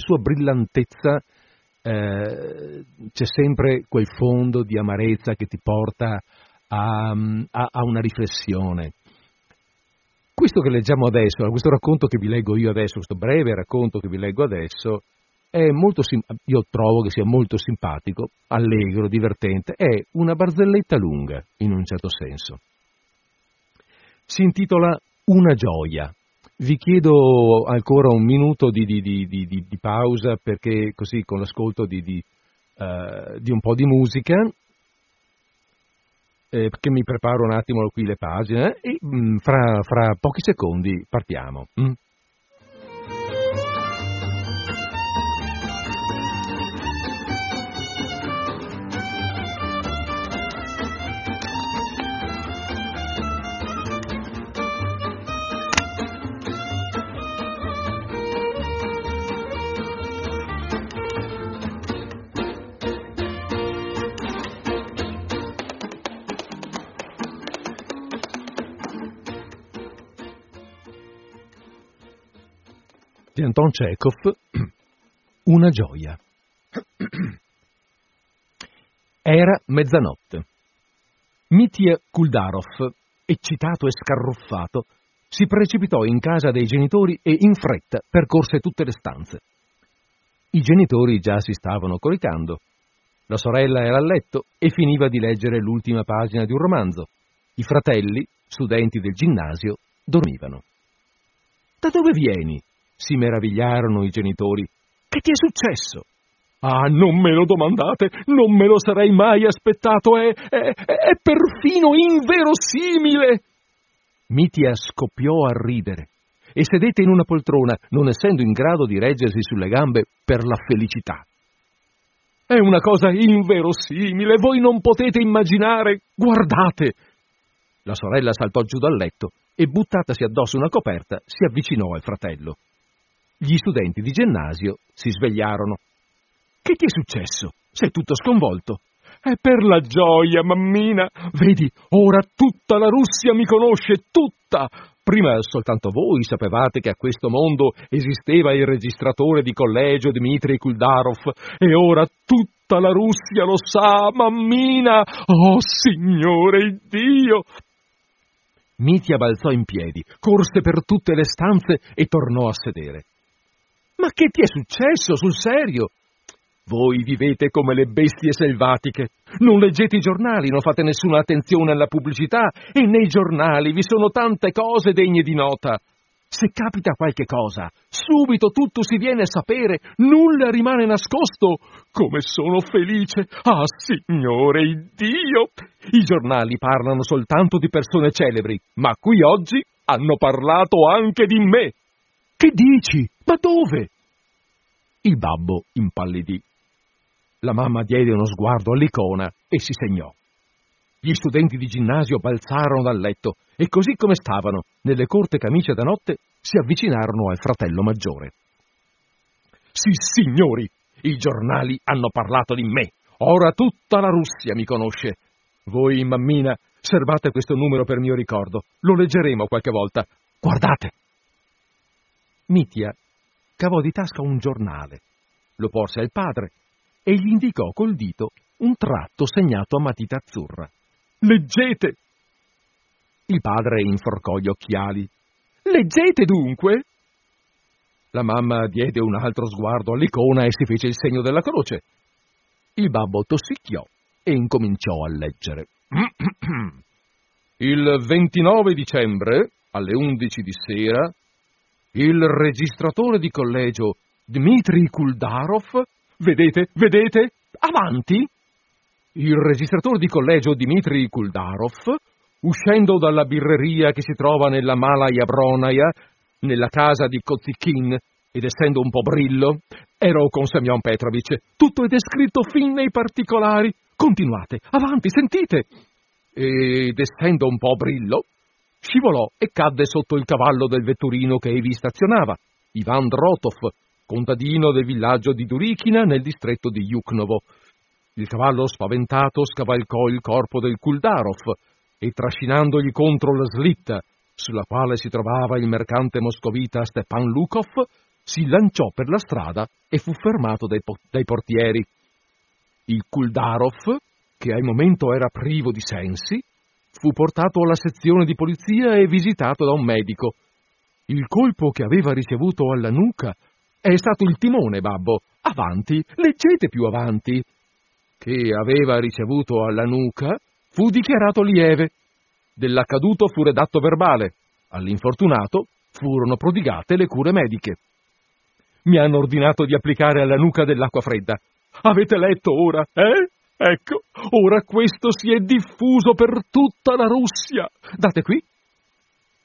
sua brillantezza c'è sempre quel fondo di amarezza che ti porta a una riflessione. Questo che leggiamo adesso, questo racconto che vi leggo io adesso, questo breve racconto che vi leggo adesso, io trovo che sia molto simpatico, allegro, divertente, è una barzelletta lunga in un certo senso. Si intitola Una gioia. Vi chiedo ancora un minuto di pausa, perché così con l'ascolto di un po' di musica, perché mi preparo un attimo qui le pagine e fra pochi secondi partiamo. Di Anton Chekhov, Una gioia. Era mezzanotte. Mitya Kuldarov, eccitato e scarruffato, si precipitò in casa dei genitori e in fretta percorse tutte le stanze. I genitori già si stavano coricando. La sorella era a letto e finiva di leggere l'ultima pagina di un romanzo. I fratelli, studenti del ginnasio, dormivano. «Da dove vieni?» si meravigliarono i genitori. «Che ti è successo?» «Ah, non me lo domandate, non me lo sarei mai aspettato, è perfino inverosimile!» Mitya scoppiò a ridere e sedette in una poltrona, non essendo in grado di reggersi sulle gambe per la felicità. «È una cosa inverosimile, voi non potete immaginare, guardate!» La sorella saltò giù dal letto e, buttatasi addosso una coperta, si avvicinò al fratello. Gli studenti di ginnasio si svegliarono. «Che ti è successo? Sei tutto sconvolto!» «È per la gioia, mammina! Vedi, ora tutta la Russia mi conosce, tutta! Prima soltanto voi sapevate che a questo mondo esisteva il registratore di collegio Dmitri Kuldarov, e ora tutta la Russia lo sa, mammina! Oh, Signore Dio!» Mitya balzò in piedi, corse per tutte le stanze e tornò a sedere. «Ma che ti è successo, sul serio?» «Voi vivete come le bestie selvatiche, non leggete i giornali, non fate nessuna attenzione alla pubblicità, e nei giornali vi sono tante cose degne di nota. Se capita qualche cosa, subito tutto si viene a sapere, nulla rimane nascosto. Come sono felice! Ah, Signore Dio! I giornali parlano soltanto di persone celebri, ma qui oggi hanno parlato anche di me!» «Che dici? Ma dove?» Il babbo impallidì. La mamma diede uno sguardo all'icona e si segnò. Gli studenti di ginnasio balzarono dal letto e così come stavano, nelle corte camicie da notte, si avvicinarono al fratello maggiore. «Sì, signori, i giornali hanno parlato di me. Ora tutta la Russia mi conosce. Voi, mammina, servate questo numero per mio ricordo. Lo leggeremo qualche volta. Guardate!» Mitya cavò di tasca un giornale, lo porse al padre e gli indicò col dito un tratto segnato a matita azzurra. «Leggete!» Il padre inforcò gli occhiali. «Leggete dunque!» La mamma diede un altro sguardo all'icona e si fece il segno della croce. Il babbo tossicchiò e incominciò a leggere. «Il 29 dicembre, alle 11 di sera, il registratore di collegio Dmitri Kuldarov, vedete, avanti! Il registratore di collegio Dmitri Kuldarov, uscendo dalla birreria che si trova nella Malaya Bronaya, nella casa di Kozikin, ed essendo un po' brillo, ero con Semyon Petrovich. Tutto è descritto fin nei particolari. Continuate, avanti, sentite! Ed essendo un po' brillo, scivolò e cadde sotto il cavallo del vetturino che vi stazionava, Ivan Drotov, contadino del villaggio di Durichina nel distretto di Yuknovo. Il cavallo spaventato scavalcò il corpo del Kuldarov e, trascinandogli contro la slitta sulla quale si trovava il mercante moscovita Stepan Lukov, si lanciò per la strada e fu fermato dai portieri. Il Kuldarov, che al momento era privo di sensi, fu portato alla sezione di polizia e visitato da un medico. Il colpo che aveva ricevuto alla nuca è stato il timone, babbo. Avanti, leggete più avanti. Che aveva ricevuto alla nuca fu dichiarato lieve. Dell'accaduto fu redatto verbale. All'infortunato furono prodigate le cure mediche. Mi hanno ordinato di applicare alla nuca dell'acqua fredda. Avete letto ora, eh? Ecco, ora questo si è diffuso per tutta la Russia. Date qui.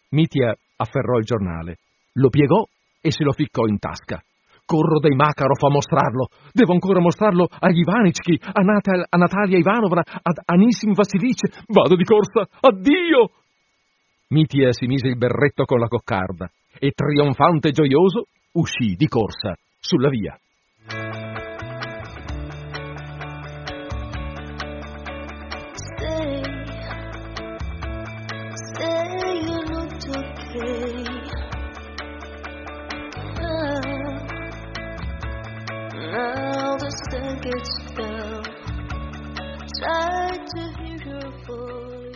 Mitya afferrò il giornale, lo piegò e se lo ficcò in tasca. Corro dai Makarov a mostrarlo. Devo ancora mostrarlo agli Ivanichki, a Natalia Ivanovna, ad Anisim Vasilich. Vado di corsa. Addio! Mitya si mise il berretto con la coccarda e, trionfante e gioioso, uscì di corsa sulla via.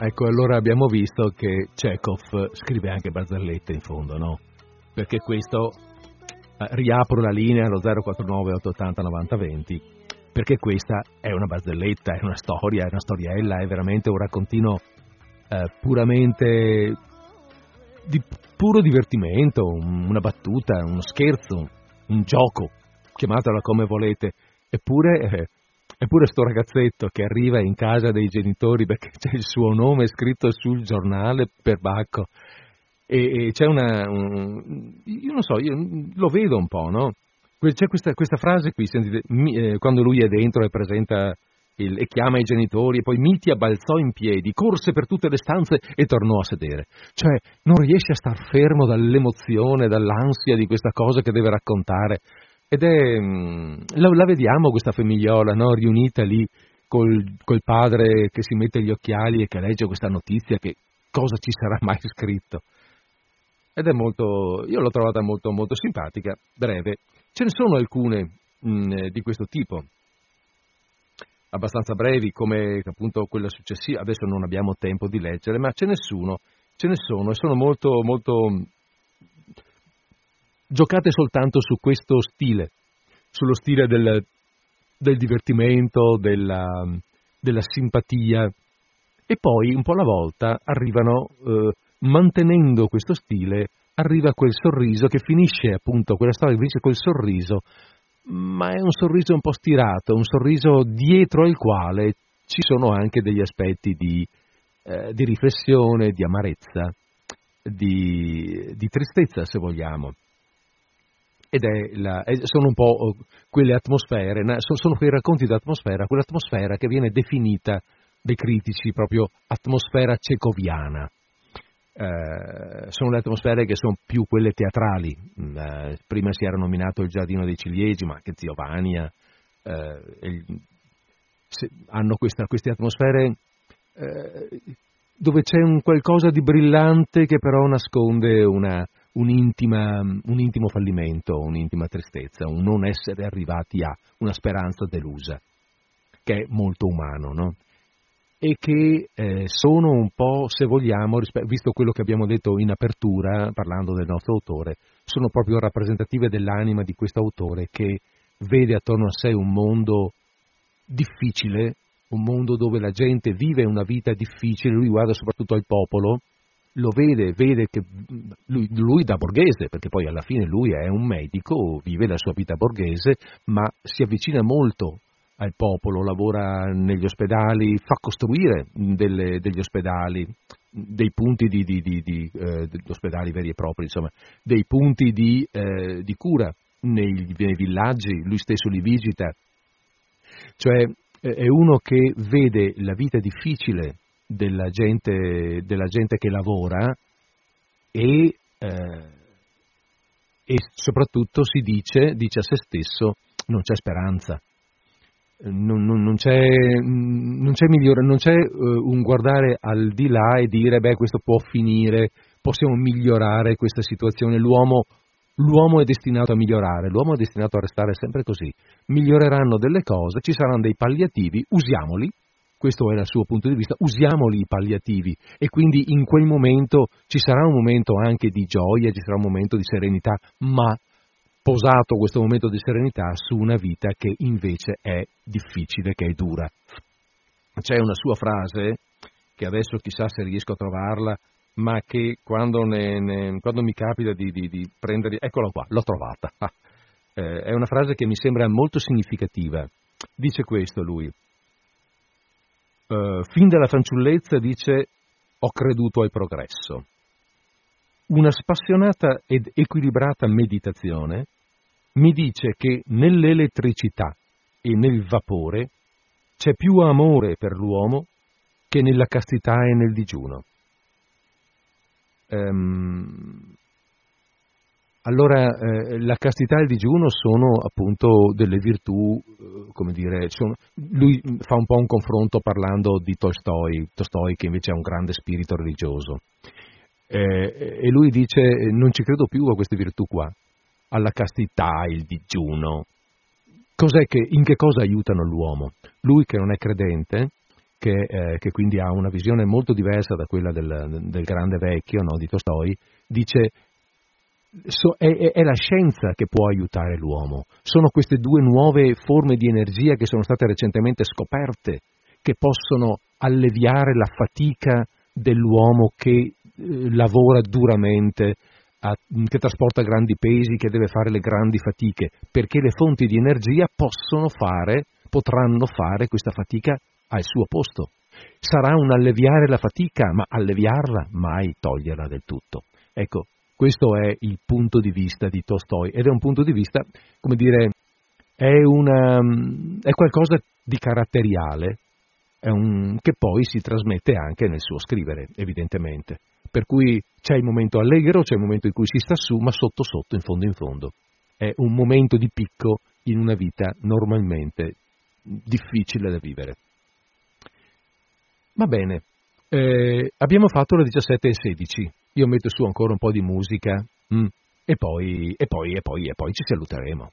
Ecco, allora abbiamo visto che Chekhov scrive anche barzellette in fondo, no? Perché questo, riapro la linea allo 049 880 90 20, perché questa è una barzelletta, è una storia, è una storiella, è veramente un raccontino puramente di puro divertimento, una battuta, uno scherzo, un gioco, chiamatela come volete. Eppure sto ragazzetto che arriva in casa dei genitori perché c'è il suo nome scritto sul giornale perbacco e c'è io non so, io lo vedo un po', no? C'è questa frase qui, sentite, quando lui è dentro e presenta e chiama i genitori e poi Mitya balzò in piedi, corse per tutte le stanze e tornò a sedere. Cioè, non riesce a star fermo dall'emozione, dall'ansia di questa cosa che deve raccontare. Ed è, la vediamo questa famigliola, no? Riunita lì col padre che si mette gli occhiali e che legge questa notizia, che cosa ci sarà mai scritto. Ed è molto, io l'ho trovata molto, molto simpatica, breve. Ce ne sono alcune di questo tipo, abbastanza brevi, come appunto quella successiva. Adesso non abbiamo tempo di leggere, ma ce ne sono e sono molto, molto... Giocate soltanto su questo stile, sullo stile del divertimento, della simpatia, e poi un po' alla volta arrivano, mantenendo questo stile, arriva quel sorriso che finisce appunto, quella storia finisce col sorriso, ma è un sorriso un po' stirato, un sorriso dietro al quale ci sono anche degli aspetti di riflessione, di amarezza, di tristezza se vogliamo. ed è sono un po' quelle atmosfere, sono quei racconti d'atmosfera, quell'atmosfera che viene definita dai critici proprio atmosfera cecoviana. Sono le atmosfere che sono più quelle teatrali. Prima si era nominato il Giardino dei Ciliegi, ma anche Zio Vania hanno queste atmosfere dove c'è un qualcosa di brillante che però nasconde un intimo fallimento, un'intima tristezza, un non essere arrivati a una speranza delusa, che è molto umano, no? E che sono un po', se vogliamo, visto quello che abbiamo detto in apertura, parlando del nostro autore, sono proprio rappresentative dell'anima di questo autore che vede attorno a sé un mondo difficile, un mondo dove la gente vive una vita difficile, lui guarda soprattutto al popolo, lo vede che lui da borghese, perché poi alla fine lui è un medico, vive la sua vita borghese, ma si avvicina molto al popolo, lavora negli ospedali, fa costruire degli ospedali, dei punti di ospedali veri e propri, insomma, dei punti di cura nei villaggi, lui stesso li visita. Cioè è uno che vede la vita difficile della gente che lavora e soprattutto si dice a se stesso, non c'è speranza. Non c'è migliore, non c'è un guardare al di là e dire beh, questo può finire, possiamo migliorare questa situazione, l'uomo è destinato a migliorare, l'uomo è destinato a restare sempre così, miglioreranno delle cose, ci saranno dei palliativi, usiamoli, questo è il suo punto di vista, usiamoli i palliativi, e quindi in quel momento ci sarà un momento anche di gioia, ci sarà un momento di serenità, ma posato questo momento di serenità su una vita che invece è difficile, che è dura. C'è una sua frase, che adesso chissà se riesco a trovarla, ma che quando mi capita di prendere... Eccola qua, l'ho trovata. È una frase che mi sembra molto significativa. Dice questo lui. Fin dalla fanciullezza, dice, ho creduto al progresso. Una spassionata ed equilibrata meditazione mi dice che nell'elettricità e nel vapore c'è più amore per l'uomo che nella castità e nel digiuno. Allora, la castità e il digiuno sono appunto delle virtù, come dire, lui fa un po' un confronto parlando di Tolstoj che invece è un grande spirito religioso. E lui dice non ci credo più a queste virtù qua, alla castità, il digiuno, in che cosa aiutano l'uomo? Lui che non è credente, che quindi ha una visione molto diversa da quella del grande vecchio, no, di Tolstoj, dice è la scienza che può aiutare l'uomo, sono queste due nuove forme di energia che sono state recentemente scoperte, che possono alleviare la fatica dell'uomo che lavora duramente, che trasporta grandi pesi, che deve fare le grandi fatiche, perché le fonti di energia potranno fare questa fatica al suo posto. Sarà un alleviare la fatica, ma alleviarla, mai toglierla del tutto. Ecco, questo è il punto di vista di Tolstoj, ed è un punto di vista, come dire, è qualcosa di caratteriale, che poi si trasmette anche nel suo scrivere, evidentemente. Per cui c'è il momento allegro, c'è il momento in cui si sta su, ma sotto sotto, in fondo, è un momento di picco in una vita normalmente difficile da vivere. Va bene, abbiamo fatto le 17:16, io metto su ancora un po' di musica e poi ci saluteremo.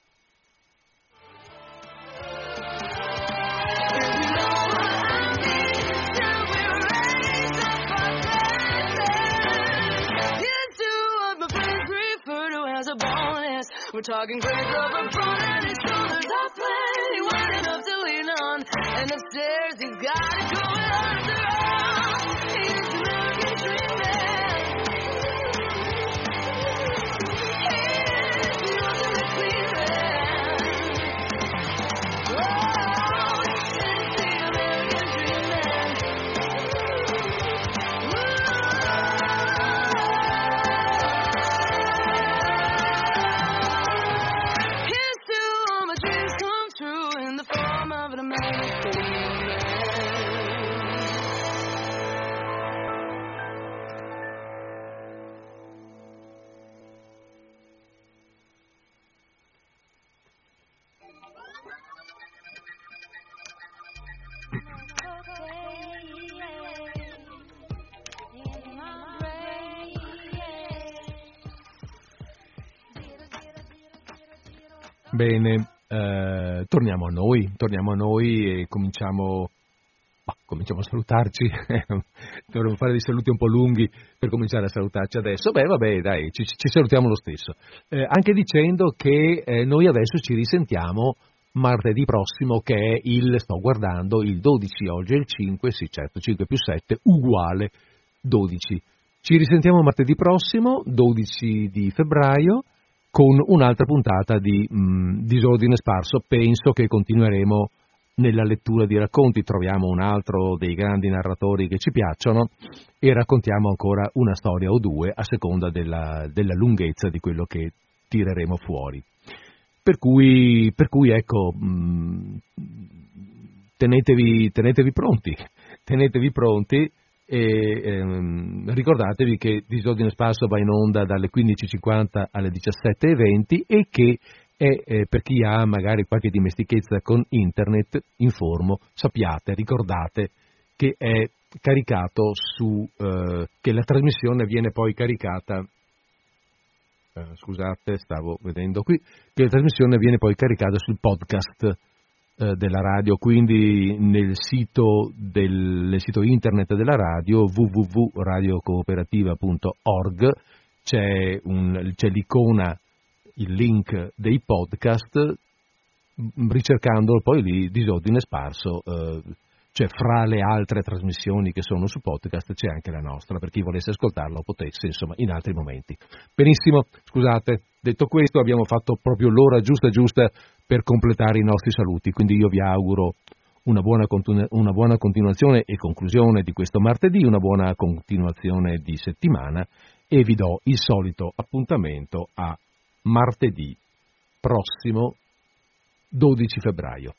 We're talking crazy over broad and his shoulders are plenty wide enough to lean on. And upstairs he's got it going on around. He's an American dream man. He is the ultimate dream man. Oh, he's the American dream man. Whoa. Bene, torniamo a noi e cominciamo a salutarci. Dovremmo fare dei saluti un po' lunghi per cominciare a salutarci adesso. Ci salutiamo lo stesso. Anche dicendo che noi adesso ci risentiamo martedì prossimo, che è il 12, oggi è il 5, sì certo, 5 più 7 uguale 12. Ci risentiamo martedì prossimo, 12 di febbraio, con un'altra puntata di Disordine Sparso. Penso che continueremo nella lettura di racconti, troviamo un altro dei grandi narratori che ci piacciono e raccontiamo ancora una storia o due a seconda della lunghezza di quello che tireremo fuori. Per cui ecco, tenetevi pronti e ricordatevi che Disordine Sparso va in onda dalle 15.50 alle 17.20 e che per chi ha magari qualche dimestichezza con internet, informo, sappiate, ricordate che è caricato che la trasmissione viene poi caricata. Scusate, stavo vedendo qui che la trasmissione viene poi caricata sul podcast della radio, quindi nel sito internet della radio www.radiocooperativa.org c'è l'icona, il link dei podcast, ricercandolo poi lì Disordine Sparso, cioè fra le altre trasmissioni che sono su podcast c'è anche la nostra, per chi volesse ascoltarla o potesse, insomma, in altri momenti. Benissimo, scusate, detto questo abbiamo fatto proprio l'ora giusta per completare i nostri saluti, quindi io vi auguro una buona continuazione e conclusione di questo martedì, una buona continuazione di settimana e vi do il solito appuntamento a martedì prossimo 12 febbraio.